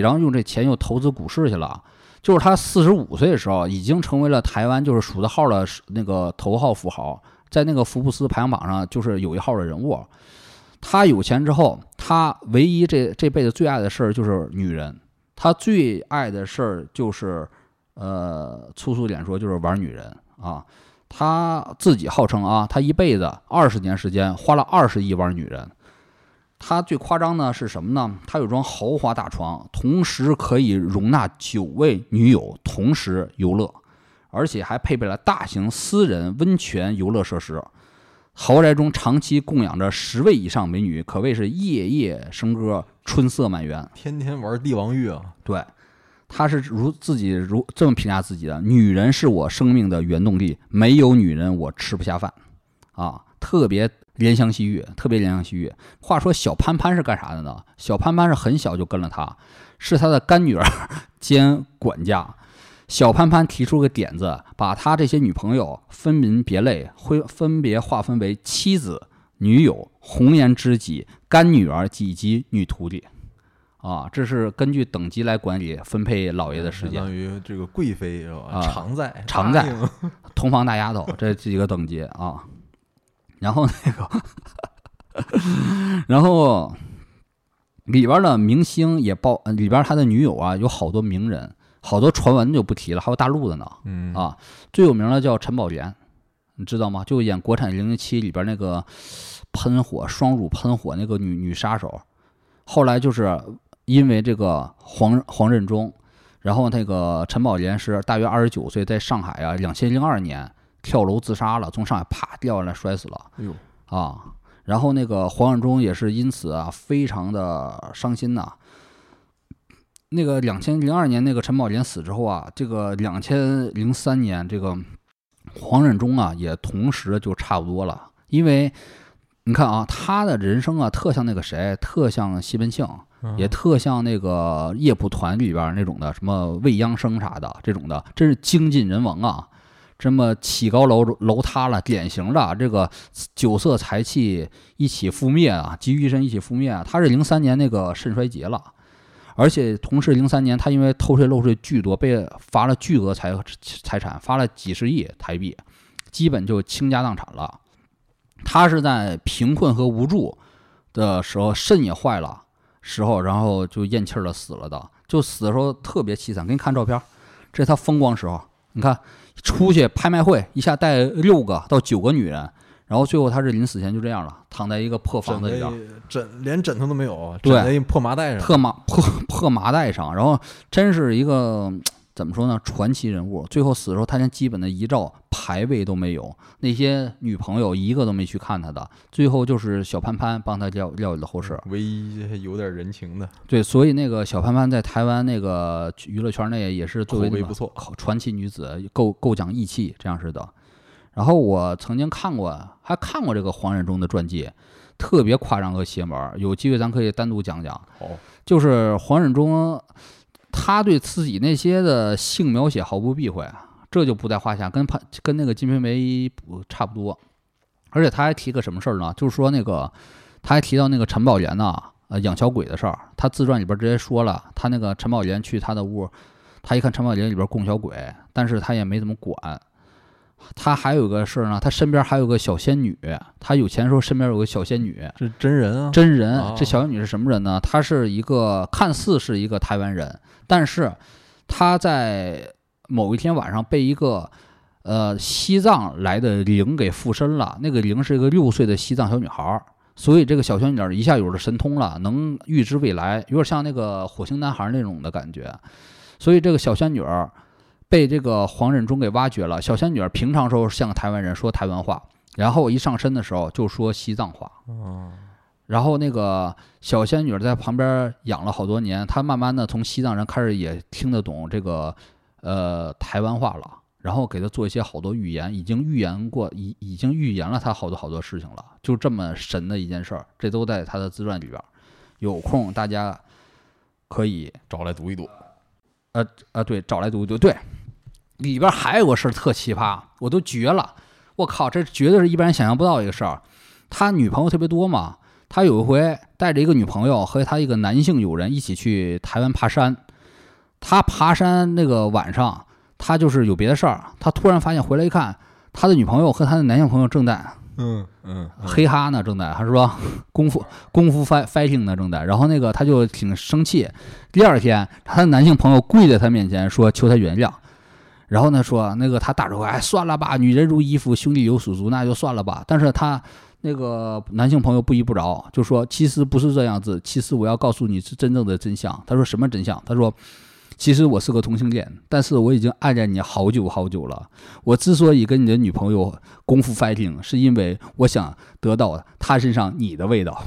然后用这钱又投资股市去了。就是他45岁的时候，已经成为了台湾就是数得号的那个头号富豪，在那个福布斯排行榜上就是有一号的人物。他有钱之后，他唯一这辈子最爱的事就是女人，他最爱的事就是粗俗点说就是玩女人啊。他自己号称啊，他一辈子20年时间花了20亿玩女人。他最夸张的是什么呢？他有张豪华大床，同时可以容纳9位女友同时游乐，而且还配备了大型私人温泉游乐设施。豪宅中长期供养着10位以上美女，可谓是夜夜笙歌，春色满园，天天玩帝王浴啊！对，他是这么评价自己的：女人是我生命的原动力，没有女人我吃不下饭啊！特别怜香惜玉。话说小潘潘是干啥的呢？小潘潘是很小就跟了他，是他的干女儿兼管家。小潘潘提出个点子，把他这些女朋友分门别类，会分别划分为妻子、女友、红颜知己、干女儿以及女徒弟。啊，这是根据等级来管理分配老爷的时间，相当于这个贵妃是吧？常在，同房大丫头这几个等级啊。然后里边的明星也里边他的女友啊，有好多名人，好多传闻就不提了，还有大陆的呢。啊，最有名的叫陈宝莲，你知道吗？就演国产007里边那个喷火双乳喷火那个女杀手，后来就是因为这个黄任中，然后那个陈宝莲是大约29岁，在上海啊，2002年。跳楼自杀了，从上海啪掉下来摔死了。哎呦啊！然后那个黄任中也是因此啊，非常的伤心呐。那个2002年那个陈宝莲死之后啊，这个2003年这个黄任中啊也同时就差不多了。因为你看啊，他的人生啊特像那个谁，特像西门庆，也特像那个夜蒲团里边那种的什么未央生啥的这种的，真是精尽人亡啊。这么起高楼塌了，典型的这个酒色财气一起覆灭啊，集于一身一起覆灭啊。他是03年那个肾衰竭了，而且同时03年他因为偷税漏税巨多，被罚了巨额财产，罚了几十亿台币，基本就倾家荡产了。他是在贫困和无助的时候，肾也坏了时候，然后就咽气了，死了的。就死的时候特别凄惨，给你看照片，这是他风光时候。你看出去拍卖会一下带6个到9个女人，然后最后他是临死前就这样了，躺在一个破房子里边，连枕头都没有，枕在一破麻袋上，破麻袋上，然后真是一个怎么说呢，传奇人物。最后死的时候他连基本的遗照牌位都没有，那些女朋友一个都没去看他的，最后就是小潘潘帮他料理了后事，唯一有点人情的。对，所以那个小潘潘在台湾那个娱乐圈内也是作为不错传奇女子，够讲义气这样似的。然后我曾经还看过这个黄任中的传记，特别夸张和邪门，有机会咱可以单独讲讲。就是黄任中他对自己那些的性描写毫不避讳，这就不在话下，跟那个金瓶梅差不多。而且他还提个什么事儿呢？就是说那个他还提到那个陈宝莲呢，养小鬼的事儿。他自传里边直接说了，他那个陈宝莲去他的屋，他一看陈宝莲里边供小鬼，但是他也没怎么管。他还有个事儿呢，他身边还有个小仙女。他有钱的时候身边有个小仙女，这真人啊，真人。这小仙女是什么人呢？她是一个看似是一个台湾人，但是她在某一天晚上被一个西藏来的灵给附身了。那个灵是一个6岁的西藏小女孩，所以这个小仙女一下有了神通了，能预知未来，有点像那个火星男孩那种的感觉。所以这个小仙女被这个黄忍中给挖掘了。小仙女平常时候像个台湾人，说台湾话，然后我一上身的时候就说西藏话。嗯，然后那个小仙女在旁边养了好多年，她慢慢的从西藏人开始也听得懂这个台湾话了，然后给她做一些好多预言，已经预言了她好多事情了，就这么神的一件事儿，这都在她的自传里边，有空大家可以找来读一读。对，找来读一读，对，里边还有个事儿特奇葩，我都绝了，我靠，这绝对是一般人想象不到一个事儿。他女朋友特别多嘛。他有一回带着一个女朋友和他一个男性友人一起去台湾爬山，他爬山那个晚上，他就是有别的事儿，他突然发现回来一看，他的女朋友和他的男性朋友正在黑哈呢，正在还是说功夫 fighting 呢正在，然后那个他就挺生气，第二天他的男性朋友跪在他面前说求他原谅，然后呢说那个他大手哎算了吧，女人如衣服，兄弟有所属，那就算了吧，但是他那个男性朋友不依不饶，就说其实不是这样子，其实我要告诉你是真正的真相。他说什么真相？他说其实我是个同性恋，但是我已经爱着你好久好久了，我之所以跟你的女朋友功夫 fighting 是因为我想得到她身上你的味道。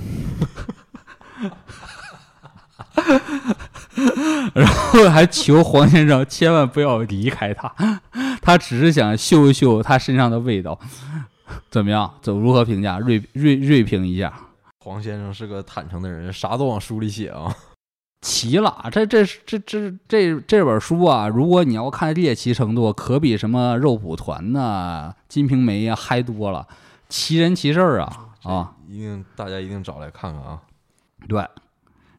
然后还求黄先生千万不要离开他，他只是想嗅一嗅他身上的味道。怎么样？如何评价？锐评一下。黄先生是个坦诚的人，啥都往书里写啊。齐了，这本书啊，如果你要看猎奇程度，可比什么肉蒲团呐、金瓶梅呀嗨多了，奇人奇事儿啊啊！大家一定找来看看啊。对，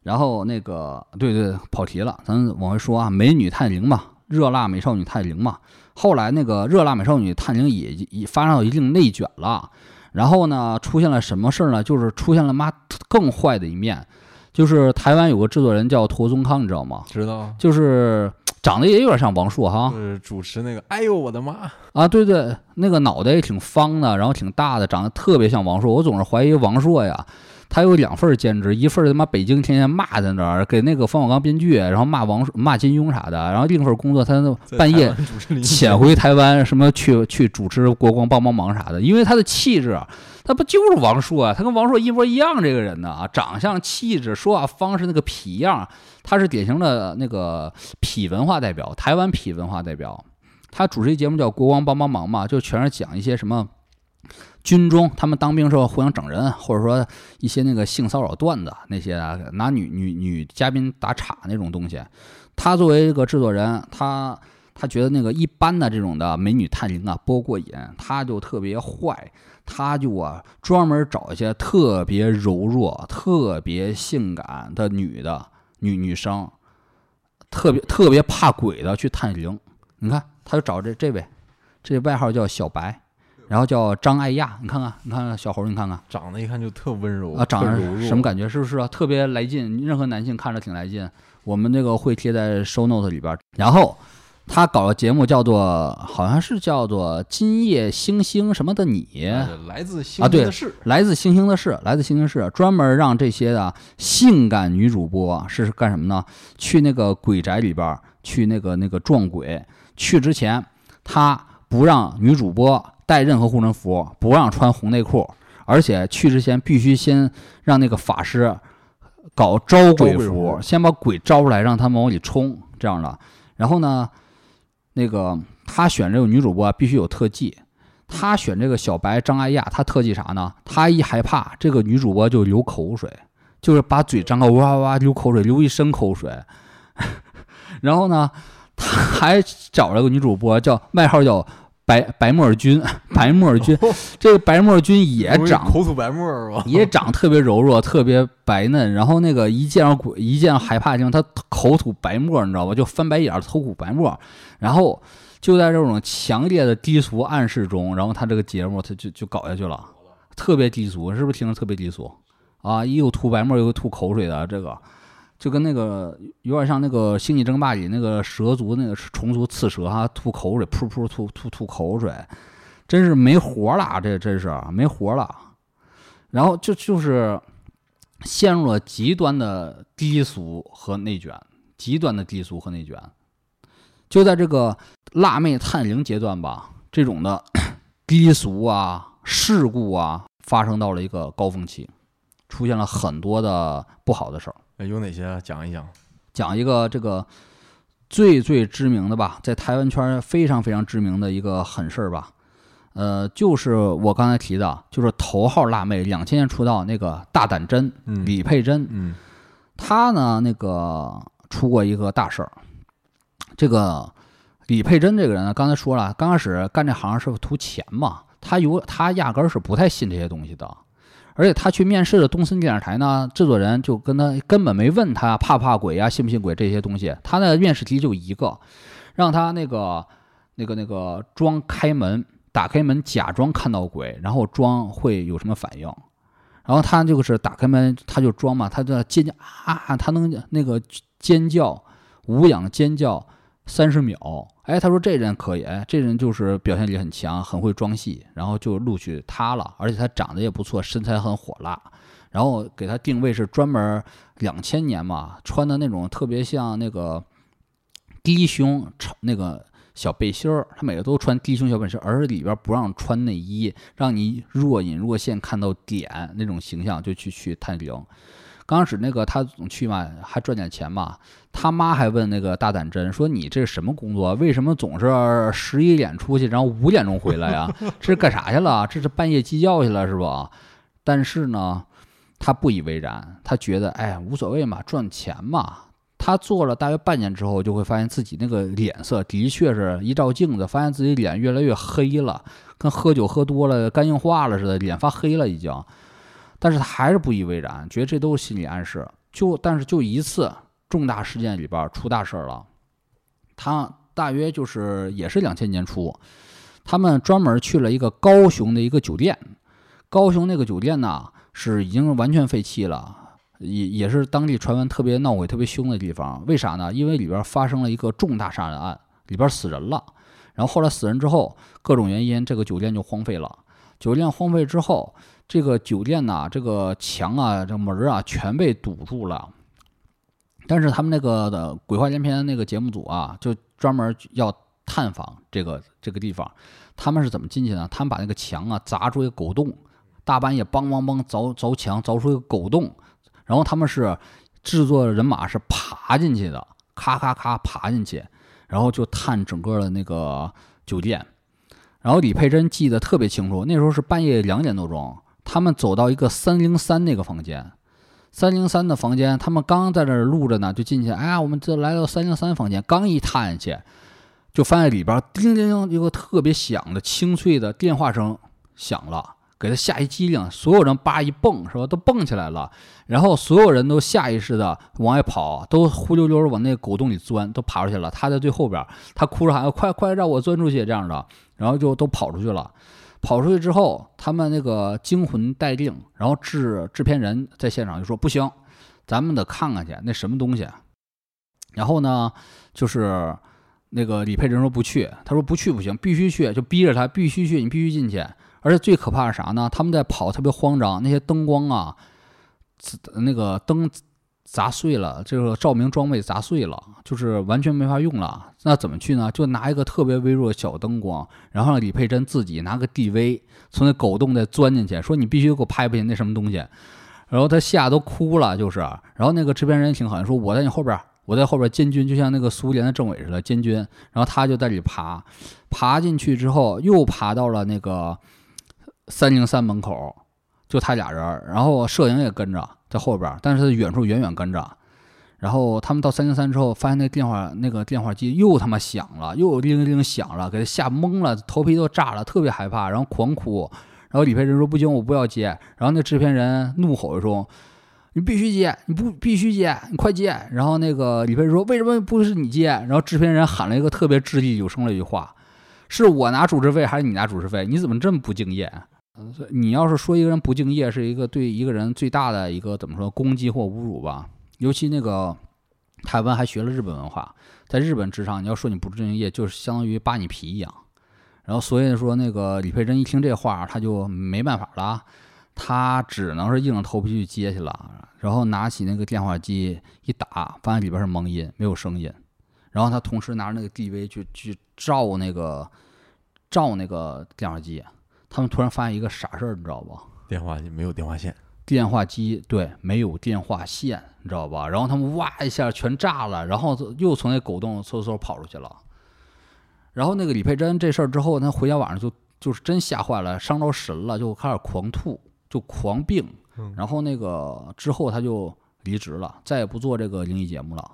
然后那个对，跑题了，咱往回说啊，美女探灵吧。热辣美少女探灵嘛，后来那个热辣美少女探灵也发展到一定内卷了，然后呢，出现了什么事呢？就是出现了妈更坏的一面，就是台湾有个制作人叫陀宗康，你知道吗？知道，就是长得也有点像王朔哈，就是主持那个，哎呦我的妈啊，对，那个脑袋也挺方的，然后挺大的，长得特别像王朔，我总是怀疑王朔呀。他有两份兼职，一份他妈北京天天骂在那儿，给那个冯小刚编剧，然后骂金庸啥的，然后另一份工作他半夜潜回台湾，什么去主持国光帮忙啥的，因为他的气质，他不就是王朔啊？他跟王朔一模一样，这个人呢啊，长相、气质、说话方式那个痞样，他是典型的那个痞文化代表，台湾痞文化代表。他主持一节目叫《国光帮忙》嘛，就全是讲一些什么。军中他们当兵时候互相整人，或者说一些那个性骚扰段子那些、啊、拿女嘉宾打岔那种东西。他作为一个制作人，他觉得那个一般的这种的美女探灵啊不过瘾，他就特别坏，他就啊专门找一些特别柔弱、特别性感的女生，特别怕鬼的去探灵。你看，他就找这位，这外号叫小白。然后叫张艾亚，你看看小猴，你看看长得一看就特温柔啊，长得什么感觉？是不是啊？特别来劲，任何男性看着挺来劲。我们这个会贴在 show note 里边。然后他搞了节目叫做《今夜星星什么的你》，来自星星的事啊，对，来自星星的事，专门让这些的性感女主播是干什么呢？去那个鬼宅里边去那个撞鬼。去之前，他不让女主播带任何护身符，不让穿红内裤，而且去之前必须先让那个法师搞招鬼符，先把鬼招出来，让他们往里冲，这样的。然后呢，那个他选这个女主播、啊、必须有特技，他选这个小白张艾亚，他特技啥呢？他一害怕，这个女主播就流口水，就是把嘴张开，哇哇流口水，流一身口水。然后呢，他还找了个女主播，外号叫。白木耳君，这个白木耳君也长口吐白沫吧，也长特别柔弱，特别白嫩。然后那个一见害怕就他口吐白沫，你知道吧？就翻白眼，口吐白沫。然后就在这种强烈的低俗暗示中，然后他这个节目他就搞下去了，特别低俗，是不是听着特别低俗啊？又吐白沫又吐口水的这个。就跟那个有点像那个《星际争霸》里那个蛇族那个虫族刺蛇哈、啊，吐口水，噗噗吐口水，真是没活了，这真是没活了。然后就是陷入了极端的低俗和内卷，就在这个辣妹探灵阶段吧，这种的低俗啊、事故啊发生到了一个高峰期，出现了很多的不好的事儿。有哪些啊？讲一讲。讲一个这个最最知名的吧，在台湾圈非常非常知名的一个狠事儿吧，就是我刚才提的，就是头号辣妹2000年出道那个大胆真、李佩真，她呢那个出过一个大事儿。这个李佩真这个人呢，刚才说了，刚开始干这行是图钱嘛，他压根儿是不太信这些东西的。而且他去面试的东森电视台呢，制作人就跟他根本没问他怕不怕鬼啊、信不信鬼这些东西。他的面试题就一个，让他那个装开门，打开门假装看到鬼，然后装会有什么反应。然后他就是打开门，他就装嘛，他就尖叫啊，他能那个尖叫，无氧尖叫30秒。哎，他说这人可以，哎，这人就是表现力很强，很会装戏，然后就录取他了。而且他长得也不错，身材很火辣。然后给他定位是专门2000年嘛，穿的那种特别像那个低胸那个小背心儿，他每个都穿低胸小背心儿，而里边不让穿内衣，让你若隐若现看到点那种形象，就去探灵。刚开始那个他总去嘛，还赚点钱嘛。他妈还问那个大胆真说：“你这是什么工作？为什么总是11点出去，然后5点钟回来呀？这是干啥去了？这是半夜鸡叫去了是吧？”但是呢，他不以为然，他觉得哎无所谓嘛，赚钱嘛。他做了大约半年之后，就会发现自己那个脸色的确是一照镜子，发现自己脸越来越黑了，跟喝酒喝多了肝硬化了似的，脸发黑了已经。但是他还是不以为然，觉得这都是心理暗示。但是一次重大事件里边出大事了。他大约就是也是2000年初，他们专门去了一个高雄的一个酒店。高雄那个酒店呢是已经完全废弃了，也是当地传闻特别闹鬼、特别凶的地方。为啥呢？因为里边发生了一个重大杀人案，里边死人了。然后后来死人之后，各种原因，这个酒店就荒废了。酒店荒废之后，这个酒店呢，这个墙啊、这门啊，全被堵住了。但是他们那个的鬼话连篇那个节目组啊，就专门要探访这个地方。他们是怎么进去呢？他们把那个墙啊砸出一个狗洞，大半夜梆梆梆凿墙，凿出一个狗洞。然后他们是制作人马是爬进去的，咔咔咔爬进去，然后就探整个的那个酒店。然后李佩真记得特别清楚，那时候是半夜2点多钟，他们走到一个303那个房间，303的房间，他们刚在这儿录着呢，就进去，哎呀，我们这来到303房间，刚一探进去，就发现里边叮叮叮一个特别响的清脆的电话声响了，给他吓一激灵，所有人叭一蹦是吧，都蹦起来了，然后所有人都下意识的往外跑，都呼溜溜往那个狗洞里钻，都爬出去了，他在最后边，他哭着喊快快让我钻出去这样的。然后就都跑出去了，跑出去之后，他们那个惊魂待定，然后制片人在现场就说不行，咱们得看看去那什么东西。然后呢，就是那个李佩真说不去，他说不去不行，必须去，就逼着他必须去，你必须进去。而且最可怕的是啥呢？他们在跑特别慌张，那些灯光啊，那个灯砸碎了，这个照明装备砸碎了，就是完全没法用了。那怎么去呢？就拿一个特别微弱的小灯光，然后李佩真自己拿个 DV 从那狗洞再钻进去，说你必须给我拍拍那什么东西。然后他吓都哭了，就是。然后那个制片人挺狠，说我在你后边，我在后边监军，就像那个苏联的政委似的监军。然后他就在里爬进去之后，又爬到了那个303门口，就他俩人，然后摄影也跟着。在后边，但是远处远远跟着。然后他们到303之后，发现那个电话机又他妈响了，又铃铃响了，给他吓懵了，头皮都炸了，特别害怕，然后狂哭。然后李佩真说不行，我不要接。然后那制片人怒吼一声，你必须接，你不必须接，你快接。然后那个李佩真说为什么不是你接？然后制片人喊了一个特别掷地有声的一句话，是我拿主持费还是你拿主持费？你怎么这么不敬业？你要是说一个人不敬业，是一个对一个人最大的一个怎么说攻击或侮辱吧。尤其那个台湾还学了日本文化，在日本职场你要说你不敬业，就是相当于扒你皮一样。然后所以说那个李佩真一听这话，他就没办法了，他只能是硬着头皮去接去了。然后拿起那个电话机一打，发现里边是蒙音，没有声音。然后他同时拿着那个 DV 去照那个电话机，他们突然发现一个傻事儿，你知道吧？电话没有电话线，电话机对没有电话线，你知道吧？然后他们哇一下全炸了，然后又从那狗洞嗖嗖跑出去了。然后那个李佩珍这事儿之后，他回家晚上就是真吓坏了，伤着神了，就开始狂吐，就狂病。然后那个之后他就离职了，再也不做这个灵异节目了。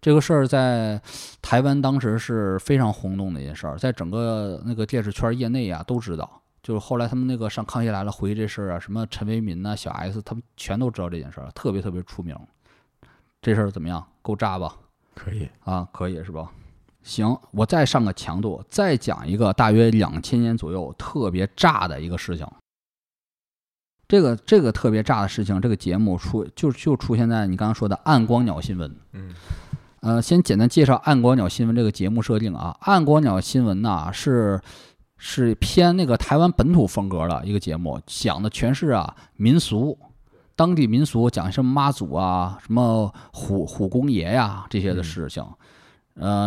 这个事儿在台湾当时是非常轰动的一件事儿，在整个那个电视圈业内啊都知道。就是后来他们那个上《康熙来了》回忆这事儿啊，什么陈为民啊、小 S， 他们全都知道这件事儿，特别特别出名。这事儿怎么样？够炸吧？可以啊，可以是吧？行，我再上个强度，再讲一个大约2000年左右特别炸的一个事情。这个特别炸的事情，这个节目就出现在你刚刚说的暗光鸟新闻。嗯。先简单介绍暗光鸟新闻这个节目设定啊。暗光鸟新闻呢是偏那个台湾本土风格的一个节目，讲的全是啊民俗，当地民俗，讲什么妈祖啊，什么虎公爷呀这些的事情。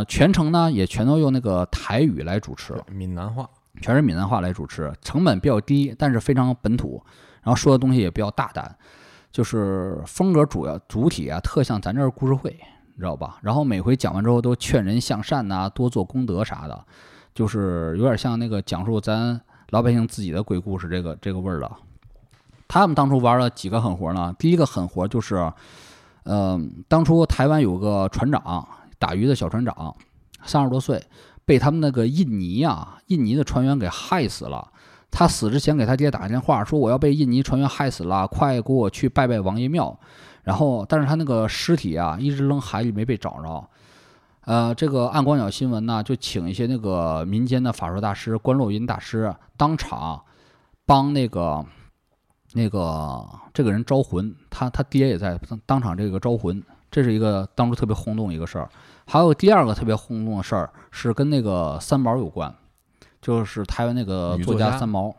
全程呢也全都用那个台语来主持，闽南话，全是闽南话来主持，成本比较低，但是非常本土，然后说的东西也比较大胆，就是风格主体啊特像咱这儿故事会，你知道吧？然后每回讲完之后都劝人向善呐、啊，多做功德啥的。就是有点像那个讲述咱老百姓自己的鬼故事这个味儿了。他们当初玩了几个狠活呢？第一个狠活就是，当初台湾有个船长，打鱼的小船长，30多岁，被他们那个印尼的船员给害死了。他死之前给他爹打电话说：“我要被印尼船员害死了，快给我去拜拜王爷庙。”然后，但是他那个尸体啊，一直扔海里没被找着。这个暗光鸟新闻呢，就请一些那个民间的法术大师、观落阴大师，当场帮那个这个人招魂，他爹也在当场这个招魂，这是一个当初特别轰动的一个事儿。还有第二个特别轰动的事儿是跟那个三毛有关，就是台湾那个作家三毛，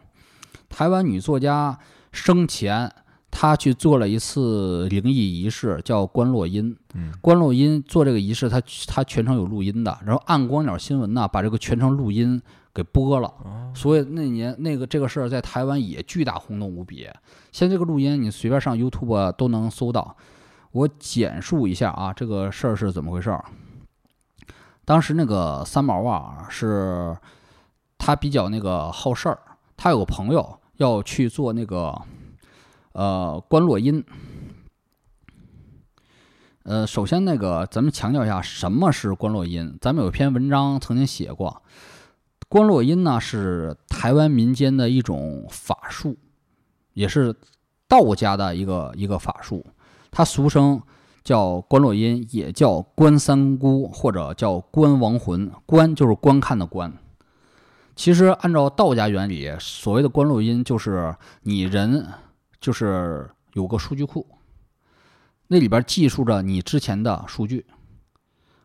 台湾女作家生前。他去做了一次灵异仪式，叫观落阴。观落阴做这个仪式，他全程有录音的。然后暗光鸟新闻呢，把这个全程录音给播了。所以那年这个事儿在台湾也巨大轰动无比。现在这个录音你随便上 YouTube 都能搜到。我简述一下啊，这个事儿是怎么回事。当时那个三毛啊，是他比较那个好事儿，他有个朋友要去做那个。观落阴，首先那个咱们强调一下什么是观落阴。咱们有一篇文章曾经写过，观落阴呢是台湾民间的一种法术，也是道家的一个法术，它俗称叫观落阴，也叫观三姑或者叫观亡魂。观就是观看的观。其实按照道家原理，所谓的观落阴就是你人。就是有个数据库，那里边记述着你之前的数据，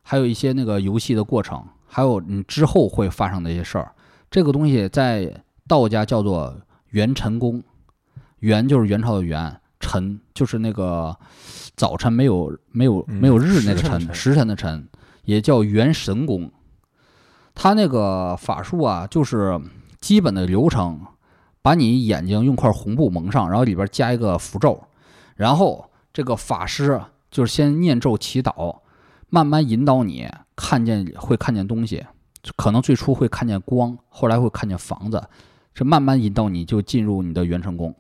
还有一些那个游戏的过程，还有你之后会发生的一些事儿。这个东西在道家叫做元辰功，元就是元朝的元，辰就是那个早晨没有日那个辰，时辰的辰，也叫元神功。他那个法术啊，就是基本的流程。把你眼睛用块红布蒙上，然后里边加一个符咒，然后这个法师就是先念咒祈祷，慢慢引导你会看见东西，可能最初会看见光，后来会看见房子，这慢慢引导你就进入你的元辰宫。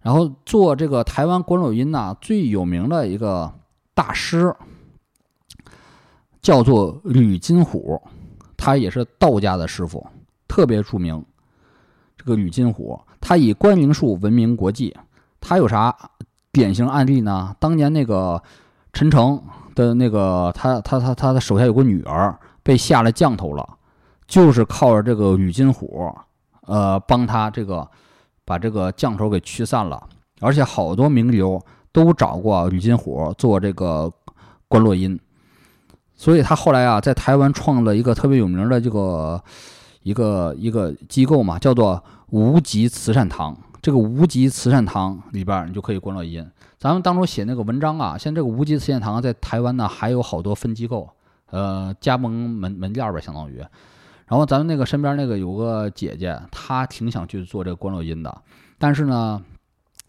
然后做这个台湾观落阴呢，最有名的一个大师叫做吕金虎，他也是道家的师傅，特别著名。这个吕金虎，他以观灵术闻名国际。他有啥典型案例呢？当年那个陈诚的那个他的手下有个女儿被下了降头了，就是靠着这个吕金虎，帮他这个把这个降头给驱散了。而且好多名流都找过吕金虎做这个观落阴，所以他后来啊，在台湾创了一个特别有名的这个。一个机构嘛，叫做无极慈善堂。这个无极慈善堂里边，你就可以观落阴。咱们当初写那个文章啊，现在这个无极慈善堂在台湾呢还有好多分机构，加盟门店吧，相当于。然后咱们那个身边那个有个姐姐，她挺想去做这个关洛音的，但是呢，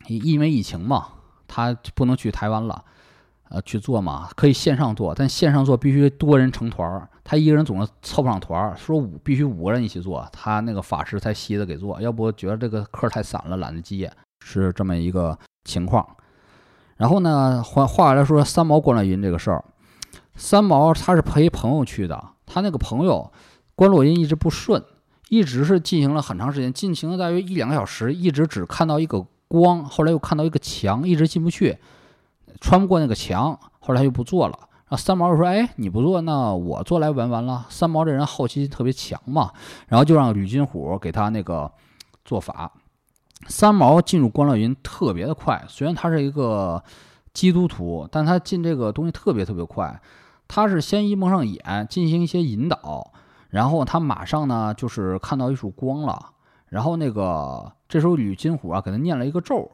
因为疫情嘛，她不能去台湾了，去做嘛，可以线上做，但线上做必须多人成团，她一个人总是凑不上团，说必须5个人一起做，她那个法师才稀得给做，要不觉得这个课太散了，懒得接，是这么一个情况。然后呢，话来说三毛关洛音这个事儿，三毛他是陪朋友去的，他那个朋友。关洛音一直不顺，一直是进行了很长时间，进行了大约1-2个小时，一直只看到一个光，后来又看到一个墙，一直进不去，穿不过那个墙，后来又不做了。然后三毛就说：“哎，你不做，那我做来玩玩了。”三毛这人好奇心特别强嘛，然后就让吕金虎给他那个做法。三毛进入关洛音特别的快，虽然他是一个基督徒，但他进这个东西特别快。他是先依蒙上眼进行一些引导。然后他马上呢，就是看到一束光了。然后那个这时候吕金虎啊，给他念了一个咒，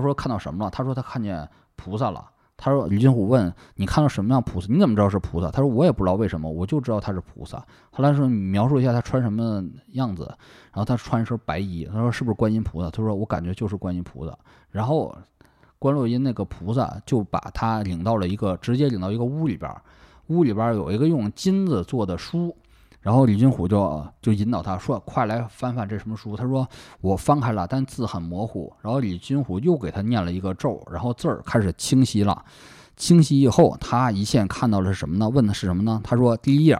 说看到什么了？他说他看见菩萨了。他说吕金虎问你看到什么样菩萨？你怎么知道是菩萨？他说我也不知道为什么，我就知道他是菩萨。后来说你描述一下他穿什么样子？然后他穿一身白衣。他说是不是观音菩萨？他说我感觉就是观音菩萨。然后关洛音那个菩萨就把他直接领到一个屋里边，屋里边有一个用金子做的书。然后吕金虎就引导他说：“快来翻翻这什么书。”他说：“我翻开了，但字很模糊。”然后吕金虎又给他念了一个咒，然后字儿开始清晰了。清晰以后，他一线看到了是什么呢？问的是什么呢？他说：“第一页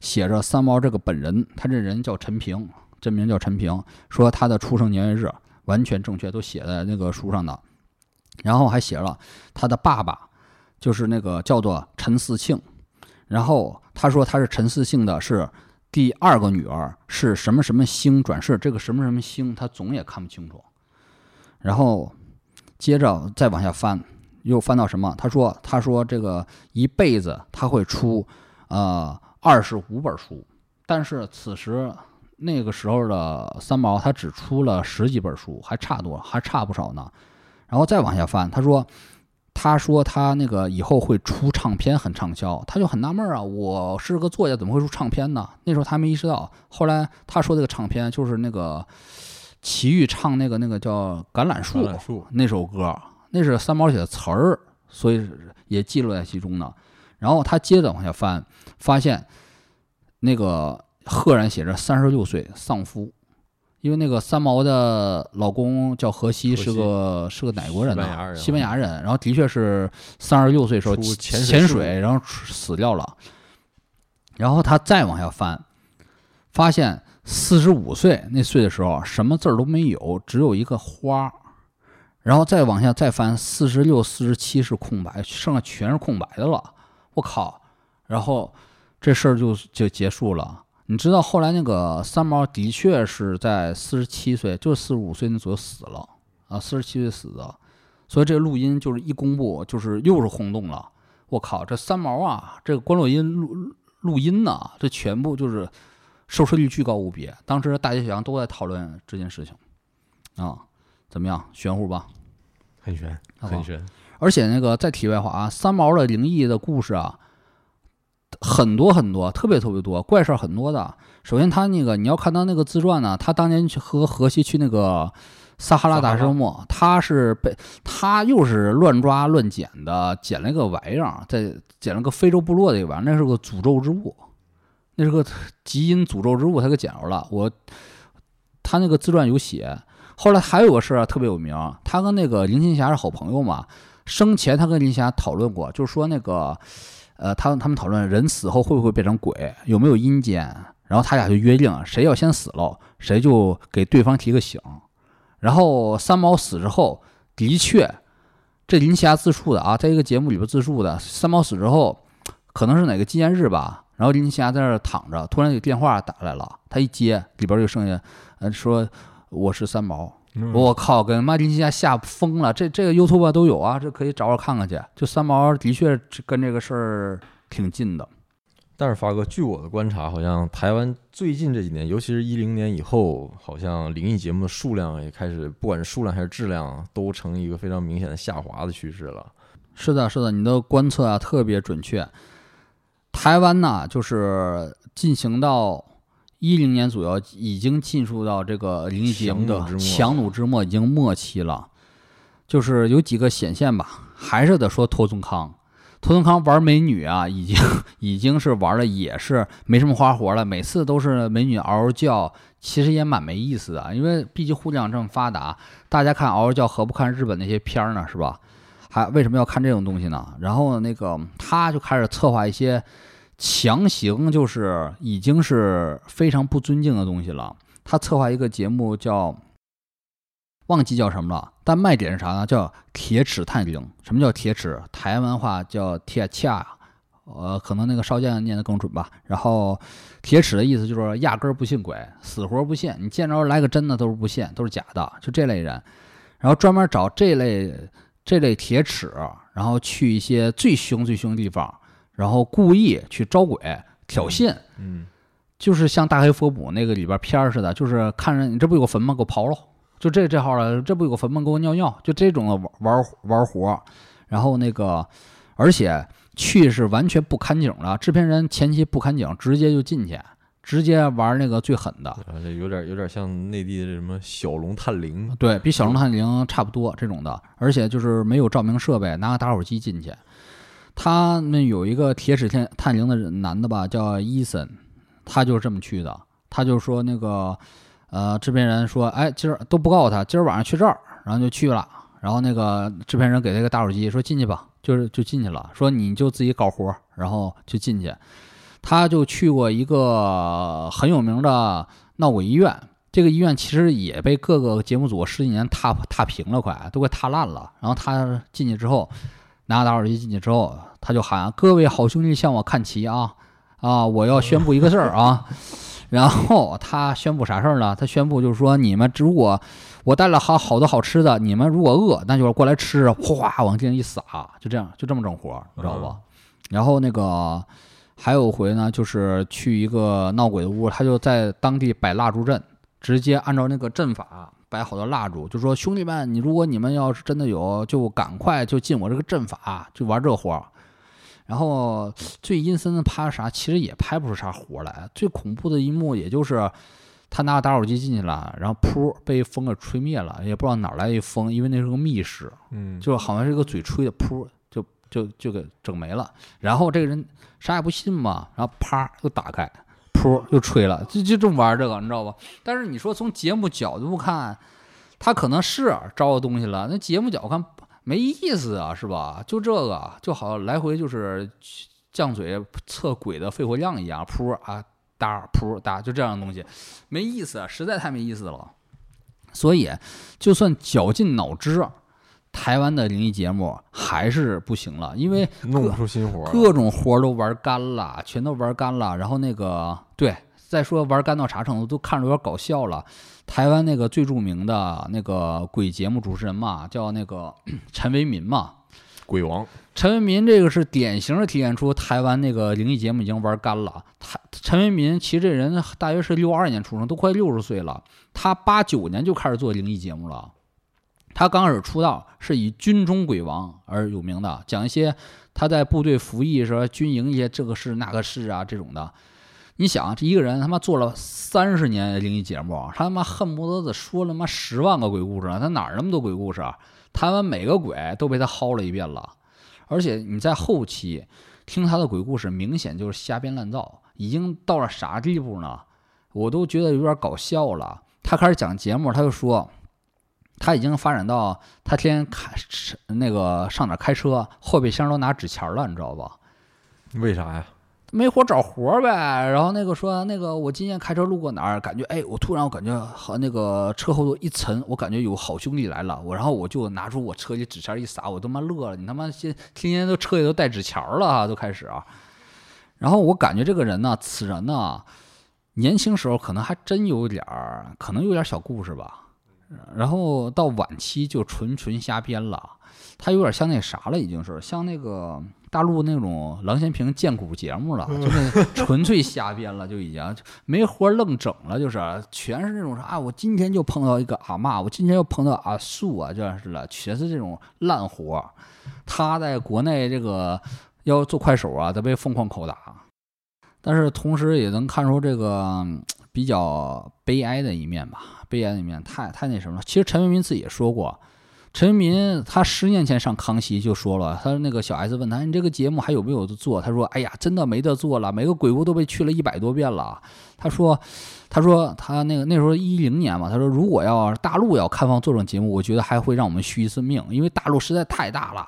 写着三毛这个本人，他这人叫陈平，真名叫陈平，说他的出生年月日完全正确，都写在那个书上的。然后还写了他的爸爸，就是那个叫做陈四庆。然后他说他是陈四庆的，是。”第2个女儿是什么什么星转世，这个什么什么星他总也看不清楚。然后接着再往下翻，又翻到什么？他说这个一辈子他会出25本书，但是此时那个时候的三毛他只出了10几本书，还差不少呢。然后再往下翻，他说他那个以后会出唱片很畅销，他就很纳闷啊，我是个作家怎么会出唱片呢？那时候他没意识到。后来他说这个唱片就是那个齐豫唱那个叫橄榄树那首歌，那是三毛写的词儿，所以也记录在其中呢。然后他接着往下翻，发现那个赫然写着36岁丧夫，因为那个三毛的老公叫荷西，是个哪国人呢？西班牙人。然后的确是36岁时候潜水，然后死掉了。然后他再往下翻，发现45岁那岁的时候什么字儿都没有，只有一个花。然后再往下再翻，46、47是空白，剩下全是空白的了。我靠！然后这事儿就结束了。你知道后来那个三毛的确是在47岁，就是45岁那左右死了啊，47岁死的，所以这个录音就是一公布就是又是轰动了。我靠，这三毛啊，这个关洛音录音呢、啊，这全部就是收视率巨高无比，当时大街小巷都在讨论这件事情啊，怎么样，玄乎吧？很玄。而且那个再题外话啊，三毛的灵异的故事啊。很多特别多，怪事很多的。首先他那个你要看到那个自传呢，他当年去和荷西去那个撒哈拉大沙漠，他又是乱抓乱捡的，捡了一个玩意儿，再捡了个非洲部落的一玩意儿，那是个诅咒之物，那是个基因诅咒之物，他给捡着了。他那个自传有写。后来还有个事儿特别有名，他跟那个林青霞是好朋友嘛，生前他跟林青霞讨论过，就是说那个。他们讨论人死后会不会变成鬼，有没有阴间，然后他俩就约定谁要先死了，谁就给对方提个醒。然后三毛死之后，的确，这林奇亚自述的啊，在一个节目里边自述的，三毛死之后，可能是哪个纪念日吧，然后林奇亚在那儿躺着，突然有电话打来了，他一接，里边就剩下，说我是三毛。我靠，跟妈林青霞吓疯了，这个 YouTube 都有啊，这可以找我看看去。就三毛的确跟这个事儿挺近的。但是发哥，据我的观察，好像台湾最近这几年，尤其是2010年以后，好像灵异节目的数量也开始，不管是数量还是质量，都成一个非常明显的下滑的趋势了。是的，你的观测啊特别准确。台湾呢，就是进行到2010年左右，已经进入到这个灵异节目的强弩之末，已经末期了。就是有几个显现吧，还是得说托宗康。托宗康玩美女啊，已经是玩了，也是没什么花活了，每次都是美女嗷嗷叫，其实也蛮没意思的，因为毕竟互联网这么发达，大家看嗷嗷叫何不看日本那些片呢，是吧？还为什么要看这种东西呢？然后那个他就开始策划一些强行，就是已经是非常不尊敬的东西了。他策划一个节目叫，忘记叫什么了，但卖点是啥呢？叫铁齿探灵。什么叫铁齿？台湾话叫铁恰，可能那个少将念得更准吧。然后铁齿的意思就是压根儿不信鬼，死活不信，你见着来个真的都是不信，都是假的，就这类人。然后专门找这类铁齿，然后去一些最凶最凶的地方，然后故意去招鬼挑衅。就是像大黑佛母那个里边片似的，就是看着你这不有个坟吗？给我刨了。就这号了，这不有个坟吗？给我尿尿，就这种的玩活。然后那个，而且去是完全不看景了，制片人前期不看景，直接就进去，直接玩那个最狠的。这有点像内地的什么小龙探灵，对比小龙探灵差不多这种的，而且就是没有照明设备，拿个打火机进去。他们有一个铁齿探灵的男的吧，叫伊森，他就是这么去的，他就说那个。制片人说，哎，今儿都不告诉他，今儿晚上去这儿，然后就去了。然后那个制片人给他一个打火机，说进去吧，就进去了。说你就自己搞活，然后就进去。他就去过一个很有名的闹鬼医院，这个医院其实也被各个节目组十几年踏平了，都快踏烂了。然后他进去之后，拿打火机进去之后，他就喊各位好兄弟向我看齐啊啊！我要宣布一个事儿啊。然后他宣布啥事儿呢？他宣布就是说，你们如果我带了好多好吃的，你们如果饿，那就过来吃，哗往地上一撒，就这么整活，你知道吧？然后那个还有回呢，就是去一个闹鬼的屋，他就在当地摆蜡烛阵，直接按照那个阵法摆好多蜡烛，就说兄弟们，如果你们要是真的有，就赶快就进我这个阵法，就玩这活。然后最阴森的拍啥，其实也拍不出啥活来。最恐怖的一幕，也就是他拿打火机进去了，然后噗被风给吹灭了，也不知道哪来一风，因为那是个密室，就好像是一个嘴吹的，噗就给整没了。然后这个人啥也不信嘛，然后啪又打开，噗又吹了，就这么玩这个，你知道吧？但是你说从节目角度看，他可能是招了东西了，那节目角度看。没意思啊，是吧？就这个，就好来回就是犟嘴测鬼的肺活量一样，噗啊哒噗哒，就这样的东西，没意思，实在太没意思了。所以，就算绞尽脑汁，台湾的灵异节目还是不行了，因为弄不出新活，各种活都玩干了，全都玩干了。然后那个对，再说玩干到啥程度，都看着有点搞笑了。台湾那个最著名的那个鬼节目主持人嘛，叫那个陈为民嘛，鬼王陈为民，这个是典型的体现出台湾那个灵异节目已经玩干了。陈为民其实这人大约是62年出生，都快60岁了。他89年就开始做灵异节目了。他刚开始出道是以军中鬼王而有名的，讲一些他在部队服役时军营一些这个事那个事啊这种的。你想，这一个人他妈做了30年灵异节目，他他妈恨不得说了妈10万个鬼故事了，他哪儿那么多鬼故事啊？台湾每个鬼都被他薅了一遍了，而且你在后期听他的鬼故事，明显就是瞎编乱造，已经到了啥地步呢？我都觉得有点搞笑了。他开始讲节目，他就说他已经发展到他天天那个上哪开车，后备箱都拿纸钱了，你知道吧？为啥呀？没活找活呗，然后那个说那个我今天开车路过哪儿，感觉哎，我突然我感觉和那个车后座一沉，我感觉有好兄弟来了，然后我就拿出我车里纸钱一撒，我他妈乐了，你他妈天天都车里都带纸钱了，都开始啊。然后我感觉这个人呢，此人呢，年轻时候可能还真有点儿，可能有点小故事吧，然后到晚期就纯瞎编了，他有点像那啥了，已经是像那个。大陆那种郎咸平荐股节目了，就是纯粹瞎编了，就已经没活愣整了，就是全是那种啊，我今天就碰到一个阿嬷，我今天又碰到阿素啊，就是了，全是这种烂活。他在国内这个要做快手啊，他被疯狂拷打，但是同时也能看出这个比较悲哀的一面吧，悲哀的一面太那什么了。其实陈为民自己也说过，陈为民他10年前上康熙就说了，他那个小 S 问他你这个节目还有没有得做，他说哎呀真的没得做了，每个鬼屋都被去了100多遍了。他说他那时候2010年嘛，他说如果要大陆要开放做这种节目，我觉得还会让我们续一次命，因为大陆实在太大了，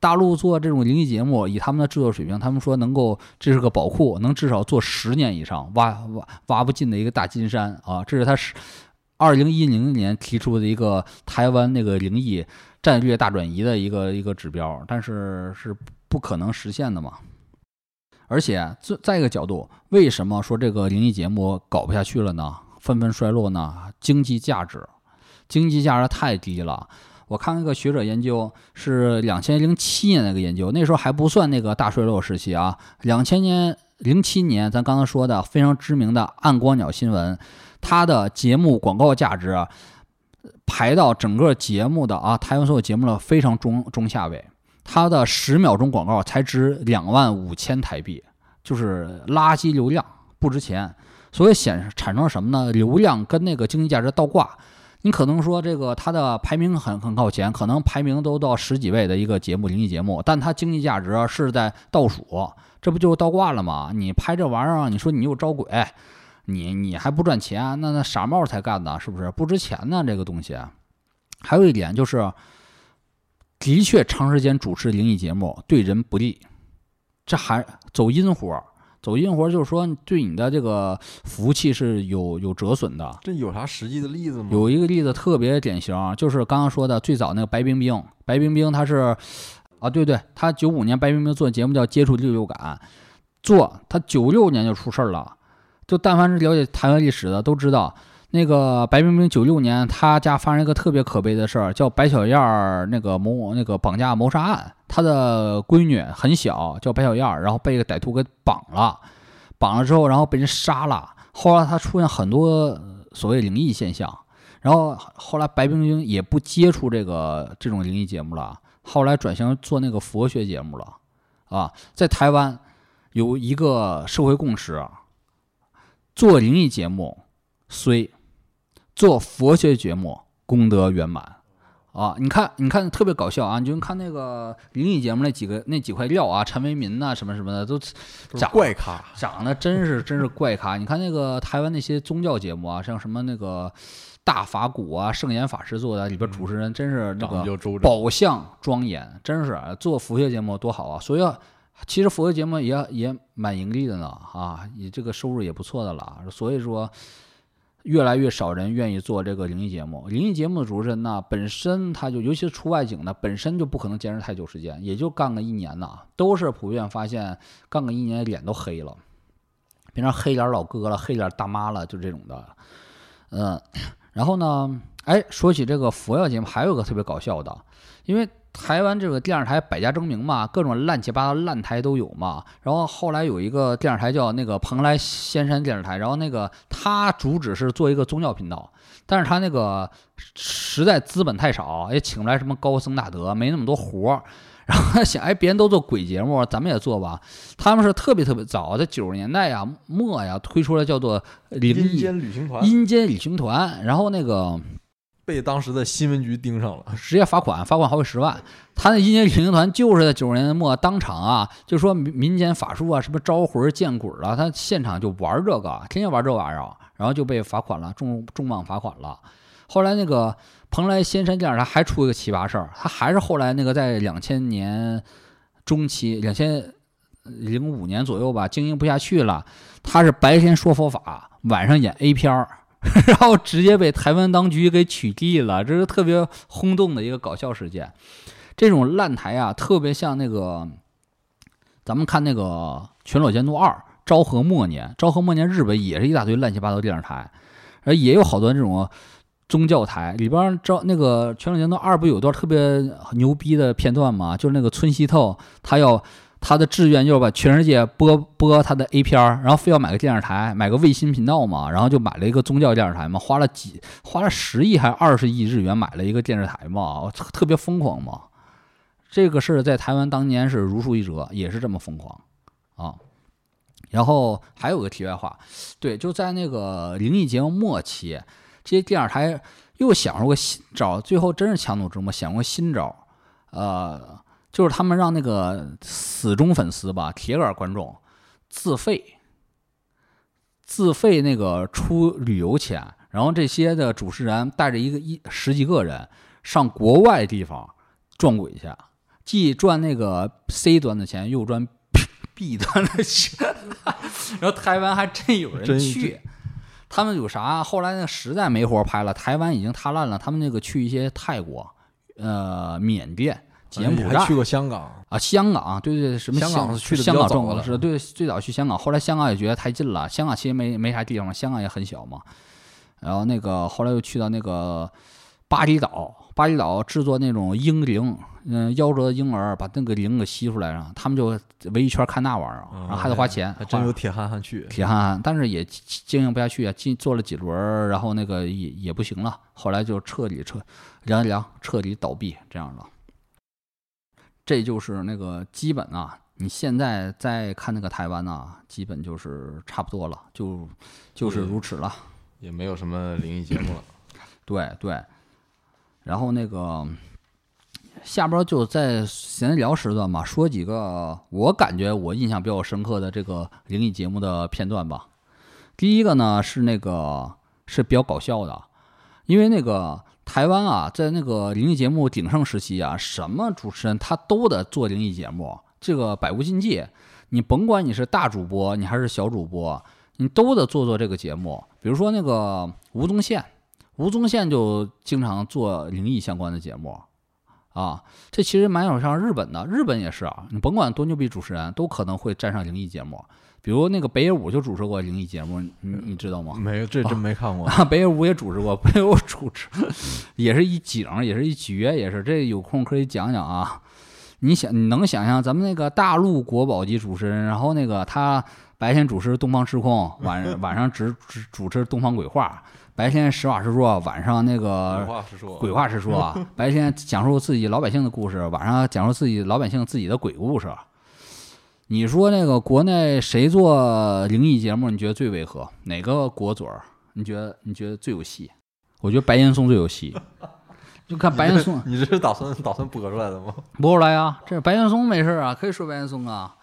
大陆做这种灵异节目以他们的制作水平，他们说能够这是个宝库，能至少做10年以上，挖不尽的一个大金山啊，这是他2010年提出的一个台湾那个灵异战略大转移的一个指标，但是不可能实现的嘛。而且再一个角度，为什么说这个灵异节目搞不下去了呢？纷纷衰落呢？经济价值太低了。我看一个学者研究，是2007年那个研究，那时候还不算那个大衰落时期啊。2007年，咱刚才说的非常知名的暗光鸟新闻，它的节目广告价值排到整个节目的啊，台湾所有节目的非常中下位，它的10秒钟广告才值25,000台币，就是垃圾流量，不值钱。所以产生了什么呢？流量跟那个经济价值倒挂。你可能说这个它的排名很靠前，可能排名都到10几位的一个节目灵异节目，但它经济价值是在倒数，这不就倒挂了吗？你拍这玩意儿，你说你又招鬼，你还不赚钱，那傻帽才干的，是不是不值钱呢？这个东西还有一点就是，的确长时间主持灵异节目对人不利，这还走阴活，就是说对你的这个福气是有折损的。这有啥实际的例子吗？有一个例子特别典型，就是刚刚说的最早那个白冰冰，他是啊，对，他95年白冰冰做节目叫《接触第六感》，他96年就出事了。就但凡是了解台湾历史的都知道，那个白冰冰96年他家发生一个特别可悲的事儿，叫白小燕那个绑架谋杀案。他的闺女很小，叫白小燕，然后被一个歹徒给绑了之后，然后被人杀了。后来他出现很多所谓灵异现象，然后后来白冰冰也不接触这种灵异节目了，后来转型做那个佛学节目了啊。在台湾有一个社会共识，做灵异节目虽做佛学节目功德圆满啊。你看特别搞笑啊！你就看那个灵异节目那几块料啊，陈为民呐什么什么的都怪咖，长得真是怪咖。你看那个台湾那些宗教节目啊，像什么那个大法鼓啊、圣严法师做的，里边主持人真是那个宝相庄严，真是做佛学节目多好啊！所以其实佛学节目也蛮盈利的呢啊，也这个收入也不错的了。所以说，越来越少人愿意做这个灵异节目。灵异节目的主持人呢，本身他就尤其是出外景的，本身就不可能坚持太久时间，也就干个1年呢，都是普遍发现干个1年脸都黑了，变成黑脸老哥了、黑脸大妈了，就这种的。然后呢，哎，说起这个佛教节目，还有个特别搞笑的，因为台湾这个电视台百家争鸣嘛，各种乱七八糟烂台都有嘛。然后后来有一个电视台叫那个蓬莱仙山电视台，然后那个他主旨是做一个宗教频道，但是他那个实在资本太少，也请不来什么高僧大德，没那么多活。然后他想，哎，别人都做鬼节目，咱们也做吧。他们是特别特别早，在90年代呀末呀推出了叫做阴间旅行团，然后那个被当时的新闻局盯上了，直接罚款好几10万。他那阴间旅行团就是在90年代末当场啊，就说民间法术啊，什么招魂见鬼了，他现场就玩这个，天天玩这玩意儿，然后就被罚款了，重磅罚款了。后来那个蓬莱仙山电视台还出一个奇葩事儿，他还是后来那个在2000年中期，2005年左右吧，经营不下去了，他是白天说佛法，晚上演 A 片儿。然后直接被台湾当局给取缔了，这是特别轰动的一个搞笑事件。这种烂台啊，特别像那个咱们看那个《全裸监督2》，昭和末年日本也是一大堆乱七八糟电视台，而也有好多这种宗教台。里边那个《全裸监督2》不有段特别牛逼的片段吗？就是那个村西透，他的志愿就是把全世界播他的 A 片，然后非要买个电视台，买个卫星频道嘛，然后就买了一个宗教电视台嘛，花了10亿还20亿日元买了一个电视台嘛，特别疯狂嘛。这个事在台湾当年是如数一辙，也是这么疯狂啊。然后还有个题外话，对，就在那个灵异节目末期，这些电视台又想出个新招，最后真是强弩之末，想过新招，就是他们让那个死忠粉丝吧，铁杆观众自费那个出旅游钱，然后这些的主持人带着十几个人上国外地方撞鬼去，既赚那个 C 端的钱，又赚 B 端的钱，然后台湾还真有人去。他们有啥？后来那实在没活拍了，台湾已经塌烂了，他们那个去一些泰国、缅甸、柬埔寨，还去过香港啊，香港，对对，什么香港去的比较早了，是对，最早去香港，后来香港也觉得太近了，香港其实没啥地方，香港也很小嘛。然后那个后来又去到那个巴厘岛制作那种婴灵，夭折的婴儿，把那个灵给吸出来了，他们就围一圈看那玩意儿，然后还得花钱，还真有铁憨憨，但是也经营不下去啊，做了几轮，然后那个也不行了，后来就彻底倒闭这样了。这就是那个基本啊，你现在再看那个台湾啊，基本就是差不多了，就是如此了，也没有什么灵异节目了。对，然后那个下边就在闲聊时段嘛，说几个我感觉我印象比较深刻的这个灵异节目的片段吧。第一个呢是那个是比较搞笑的，因为那个台湾啊，在那个灵异节目鼎盛时期啊，什么主持人他都得做灵异节目，这个百无禁忌，你甭管你是大主播你还是小主播，你都得做这个节目。比如说那个吴宗宪就经常做灵异相关的节目啊，这其实蛮有像日本的，日本也是啊，你甭管多牛逼主持人，都可能会站上灵异节目。比如那个北野武就主持过灵异节目，你知道吗？没有，这真没看过。北野武也主持过，北野武主持也是一景，也是一绝，也是这有空可以讲讲啊。你能想象咱们那个大陆国宝级主持人，然后那个他白天主持东方失控，晚上只主持东方鬼话。白天实话实说，晚上那个鬼话实说，白天讲述自己老百姓的故事，晚上讲述自己老百姓自己的鬼故事。你说那个国内谁做灵异节目你觉得最违和？哪个国嘴儿你觉得最有戏？我觉得白岩松最有戏。就看白岩松，你这是打算播出来的吗？播出来啊，这白岩松没事啊，可以说白岩松啊。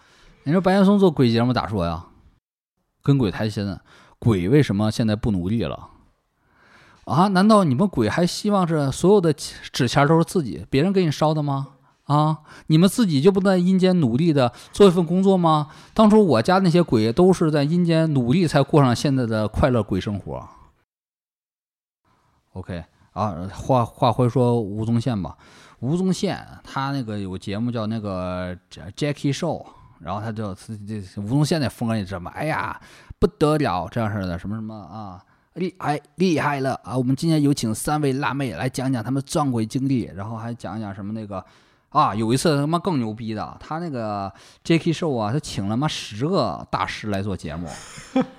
你说白岩松做鬼节目咋说呀？跟鬼谈心，鬼为什么现在不努力了？啊？难道你们鬼还希望是所有的纸钱都是自己别人给你烧的吗？啊，你们自己就不在阴间努力的做一份工作吗？当初我家那些鬼都是在阴间努力才过上现在的快乐鬼生活。OK 啊，话回说吴宗宪吧。吴宗宪他那个有节目叫那个 Jackie Show， 然后他就吴宗宪那风格也这么，哎呀不得了，这样似的什么什么啊。厉害了啊！我们今天有请三位辣妹来讲讲他们撞鬼经历，然后还讲讲什么那个啊，有一次他妈更牛逼的，他那个 Jackie Show 啊，他请了妈10个大师来做节目，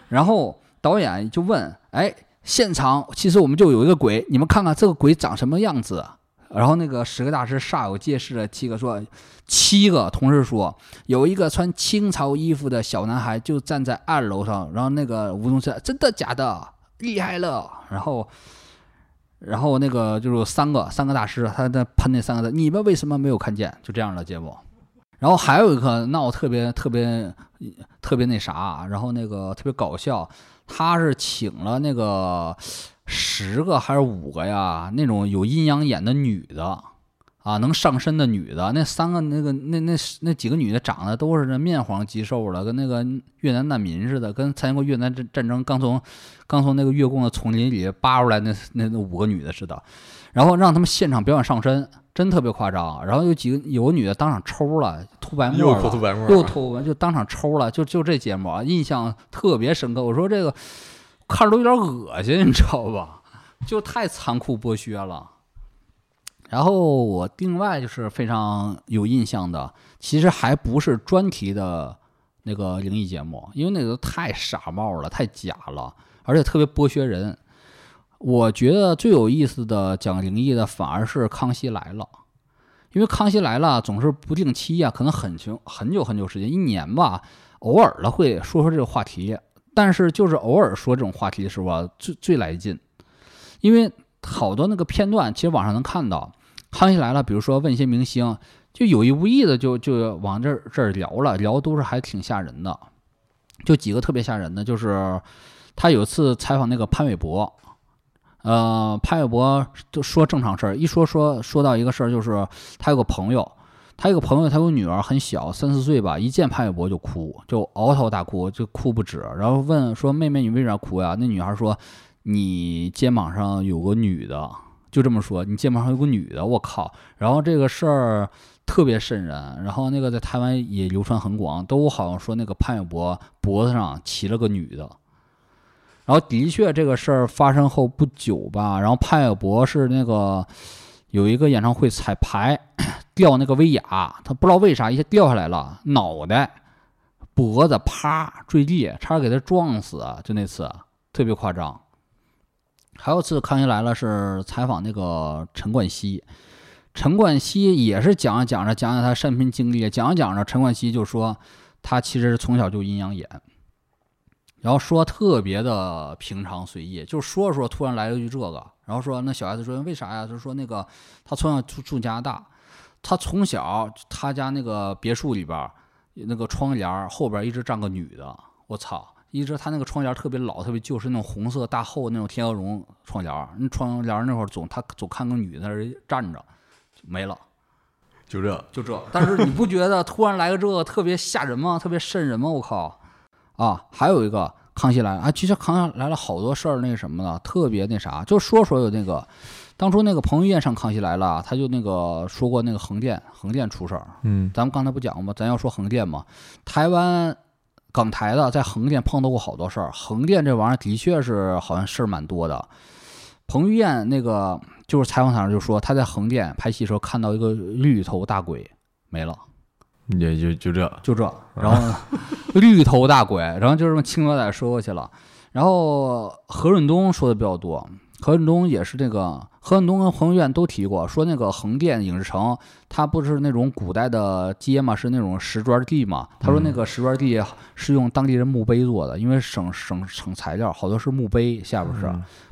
然后导演就问，哎，现场其实我们就有一个鬼，你们看看这个鬼长什么样子。然后那个10个大师煞有介事的七个同时说，有一个穿清朝衣服的小男孩就站在二楼上，然后那个吴宗宪真的假的？厉害了，然后那个就是三个大师，他在喷那3个字，你们为什么没有看见？就这样的节目。然后还有一个闹特别那啥，然后那个特别搞笑，他是请了那个10个还是5个呀？那种有阴阳眼的女的啊，能上身的女的，那3个那个那几个女的长得都是面黄肌瘦的，跟那个越南难民似的，跟参加过越南战争刚从那个越共的丛林里扒出来那5个女的似的，然后让他们现场表演上身，真特别夸张。然后有个女的当场抽了，吐白沫，又吐白沫，就当场抽了，就这节目啊，印象特别深刻。我说这个看着都有点恶心，你知道吧？就太残酷剥削了。然后我另外就是非常有印象的，其实还不是专题的那个灵异节目，因为那个太傻帽了，太假了，而且特别剥削人。我觉得最有意思的讲灵异的反而是《康熙来了》，因为《康熙来了》总是不定期啊，可能很久很久时间，一年吧，偶尔的会说说这个话题，但是就是偶尔说这种话题的时候啊，最来劲。因为好多那个片段其实网上能看到，康熙来了比如说问一些明星，就有意无意的就往这儿聊了聊，都是还挺吓人的。就几个特别吓人的，就是他有一次采访那个潘玮柏，潘玮柏说正常事儿，一说到一个事儿，就是他有个朋友，他有个女儿很小，3-4岁吧，一见潘玮柏就哭，就嗷啕大哭，就哭不止。然后问说：“妹妹，你为啥哭呀？”那女孩说：“你肩膀上有个女的。”就这么说，你肩膀上有个女的，我靠！然后这个事儿特别瘆人，然后那个在台湾也流传很广，都好像说那个潘玮柏脖子上骑了个女的。然后的确这个事儿发生后不久吧，然后潘玮柏是那个有一个演唱会彩排掉那个威亚，他不知道为啥一下掉下来了，脑袋脖子啪坠地，差点给他撞死，就那次特别夸张。还有一次康熙来了是采访那个陈冠希，也是讲着他生平经历，讲着陈冠希就说他其实从小就阴阳眼，然后说特别的平常随意，就说突然来了一句这个，然后说那小孩子说为啥呀，就说那个他从小住加拿大，他从小他家那个别墅里边那个窗帘后边一直站个女的，我操，一直他那个窗帘特别老，特别旧，是那种红色大厚那种天鹅绒窗帘，那窗帘那会儿他总看个女的站着，没了，就这。但是你不觉得突然来个这个特别吓人吗？特别瘆人吗？我靠！啊，还有一个康熙来了，啊，其实康熙来了好多事儿那什么的，特别那啥，就说有那个当初那个彭于晏上康熙来了，他就那个说过那个横店出事儿，咱们刚才不讲吗？咱要说横店嘛，台湾。港台的在横店碰到过好多事儿，横店这玩意儿的确是好像事儿蛮多的。彭于晏那个就是采访上就说他在横店拍戏的时候看到一个绿头大鬼，没了，也就这，然后绿头大鬼，然后就这么轻描淡写说过去了。然后何润东说的比较多，何润东跟彭于晏都提过，说那个横店影视城，它不是那种古代的街嘛，是那种石砖地嘛。他说那个石砖地是用当地人墓碑做的，因为省材料，好多是墓碑下边是，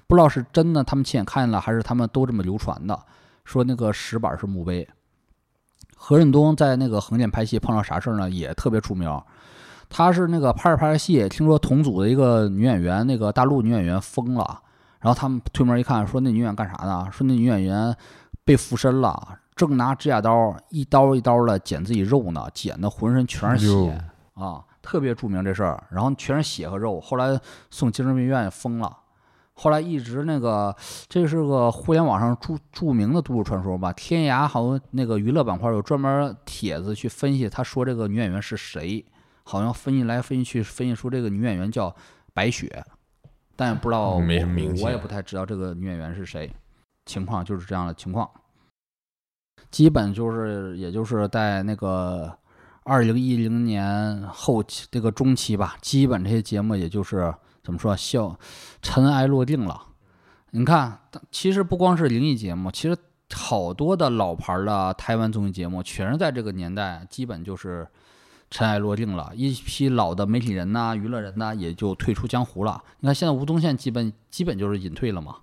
不知道是真的，他们亲眼看见了，还是他们都这么流传的。说那个石板是墓碑。何润东在那个横店拍戏碰到啥事呢？也特别出名。他是那个拍着戏，听说同组的一个女演员，那个大陆女演员疯了。然后他们推门一看，说那女演员干啥呢？说那女演员被附身了，正拿指甲刀一刀一刀的剪自己肉呢，剪的浑身全是血啊，特别著名这事儿。然后全是血和肉，后来送精神病院疯了。后来一直那个，这是个互联网上著名的都市传说吧？天涯好像那个娱乐板块有专门帖子去分析，他说这个女演员是谁，好像分析来分析去，分析出这个女演员叫白雪。但也不知道，没什么名气，我也不太知道这个女演员是谁。情况就是这样的情况，基本就是，也就是在那个2010年后期这个中期吧，基本这些节目也就是怎么说，尘埃落定了。你看，其实不光是灵异节目，其实好多的老牌的台湾综艺节目，全是在这个年代，基本就是尘埃落定了，一批老的媒体人呐、娱乐人呐，也就退出江湖了。你看现在吴宗宪基本就是隐退了嘛，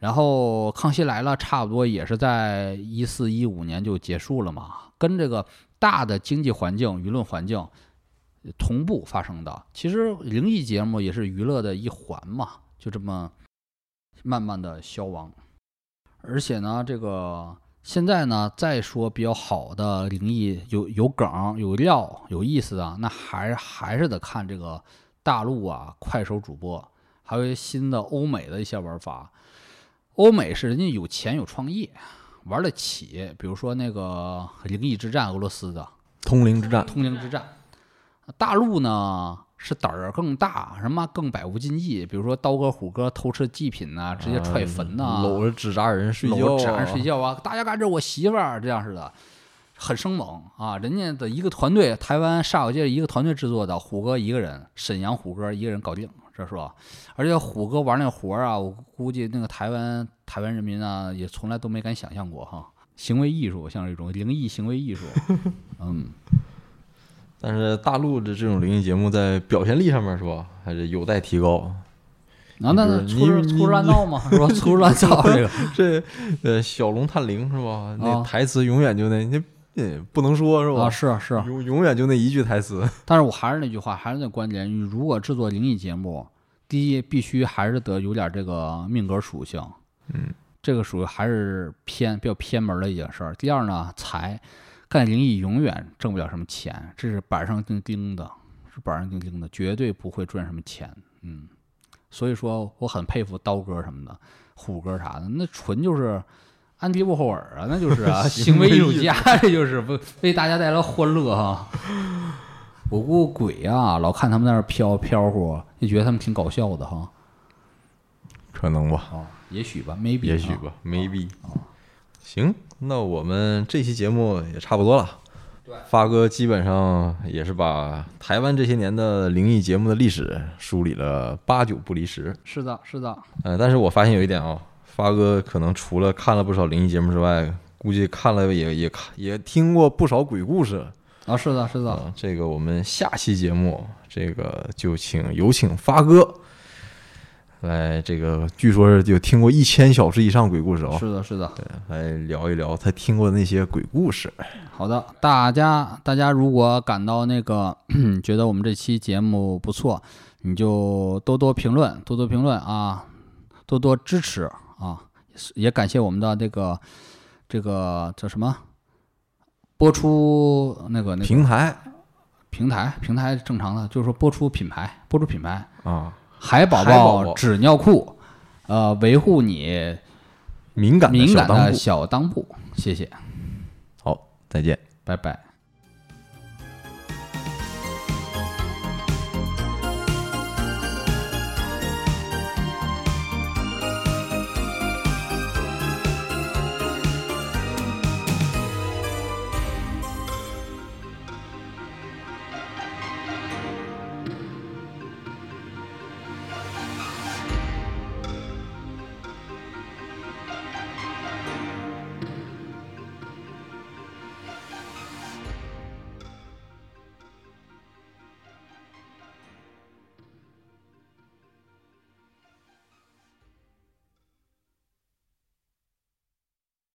然后《康熙来了》差不多也是在2014-2015年就结束了嘛，跟这个大的经济环境、舆论环境同步发生的。其实灵异节目也是娱乐的一环嘛，就这么慢慢的消亡。而且呢，这个。现在呢，再说比较好的灵异，有梗、有料、有意思的，那还是得看这个大陆啊，快手主播，还有一些新的欧美的一些玩法。欧美是人家有钱有创意，玩得起。比如说那个《灵异之战》，俄罗斯的《通灵之战》。大陆呢是胆儿更大，什么更百无禁忌，比如说刀哥、虎哥偷吃祭品呐、直接踹坟呐、搂着纸扎人睡觉，大家干这我媳妇儿这样似的，很生猛啊！人家的一个团队，台湾煞有介一个团队制作的，虎哥一个人，沈阳虎哥一个人搞定，这说，而且虎哥玩那活啊，我估计那个台湾人民啊，也从来都没敢想象过哈，行为艺术，像这种灵异行为艺术，但是大陆的这种灵异节目在表现力上面说还是有待提高。啊，那粗制滥造嘛，是吧？粗制滥造这个，小龙探灵是吧？那台词永远就那不能说是吧？啊，是，永远就那一句台词。但是我还是那句话，还是那观点，你如果制作灵异节目，第一必须还是得有点这个命格属性，嗯，这个属于还是比较偏门的一件事儿。第二呢，干灵异永远挣不了什么钱，这是板上钉钉的，绝对不会赚什么钱，嗯。所以说我很佩服刀哥什么的，虎哥啥的，那纯就是安迪沃霍尔啊，那就是啊，行为艺术家，这就是为大家带来欢乐啊。我估鬼啊，老看他们在那飘忽，就觉得他们挺搞笑的哈。可能吧，哦，也许吧 ，maybe， 也许吧 ，maybe。行，那我们这期节目也差不多了。发哥基本上也是把台湾这些年的灵异节目的历史梳理了8-9不离十。是的。但是我发现有一点啊，发哥可能除了看了不少灵异节目之外，估计看了也听过不少鬼故事啊。是的、这个我们下期节目这个就有请发哥来，这个据说是有听过1000小时以上鬼故事哦。是的，对，来聊一聊他听过的那些鬼故事。好的，大家如果感到那个觉得我们这期节目不错，你就多多评论啊，多多支持啊，也感谢我们的这个叫什么播出那个平台正常的，就是说播出品牌啊。海宝宝纸尿裤，维护你敏感的小裆部。谢谢。好，再见，拜拜。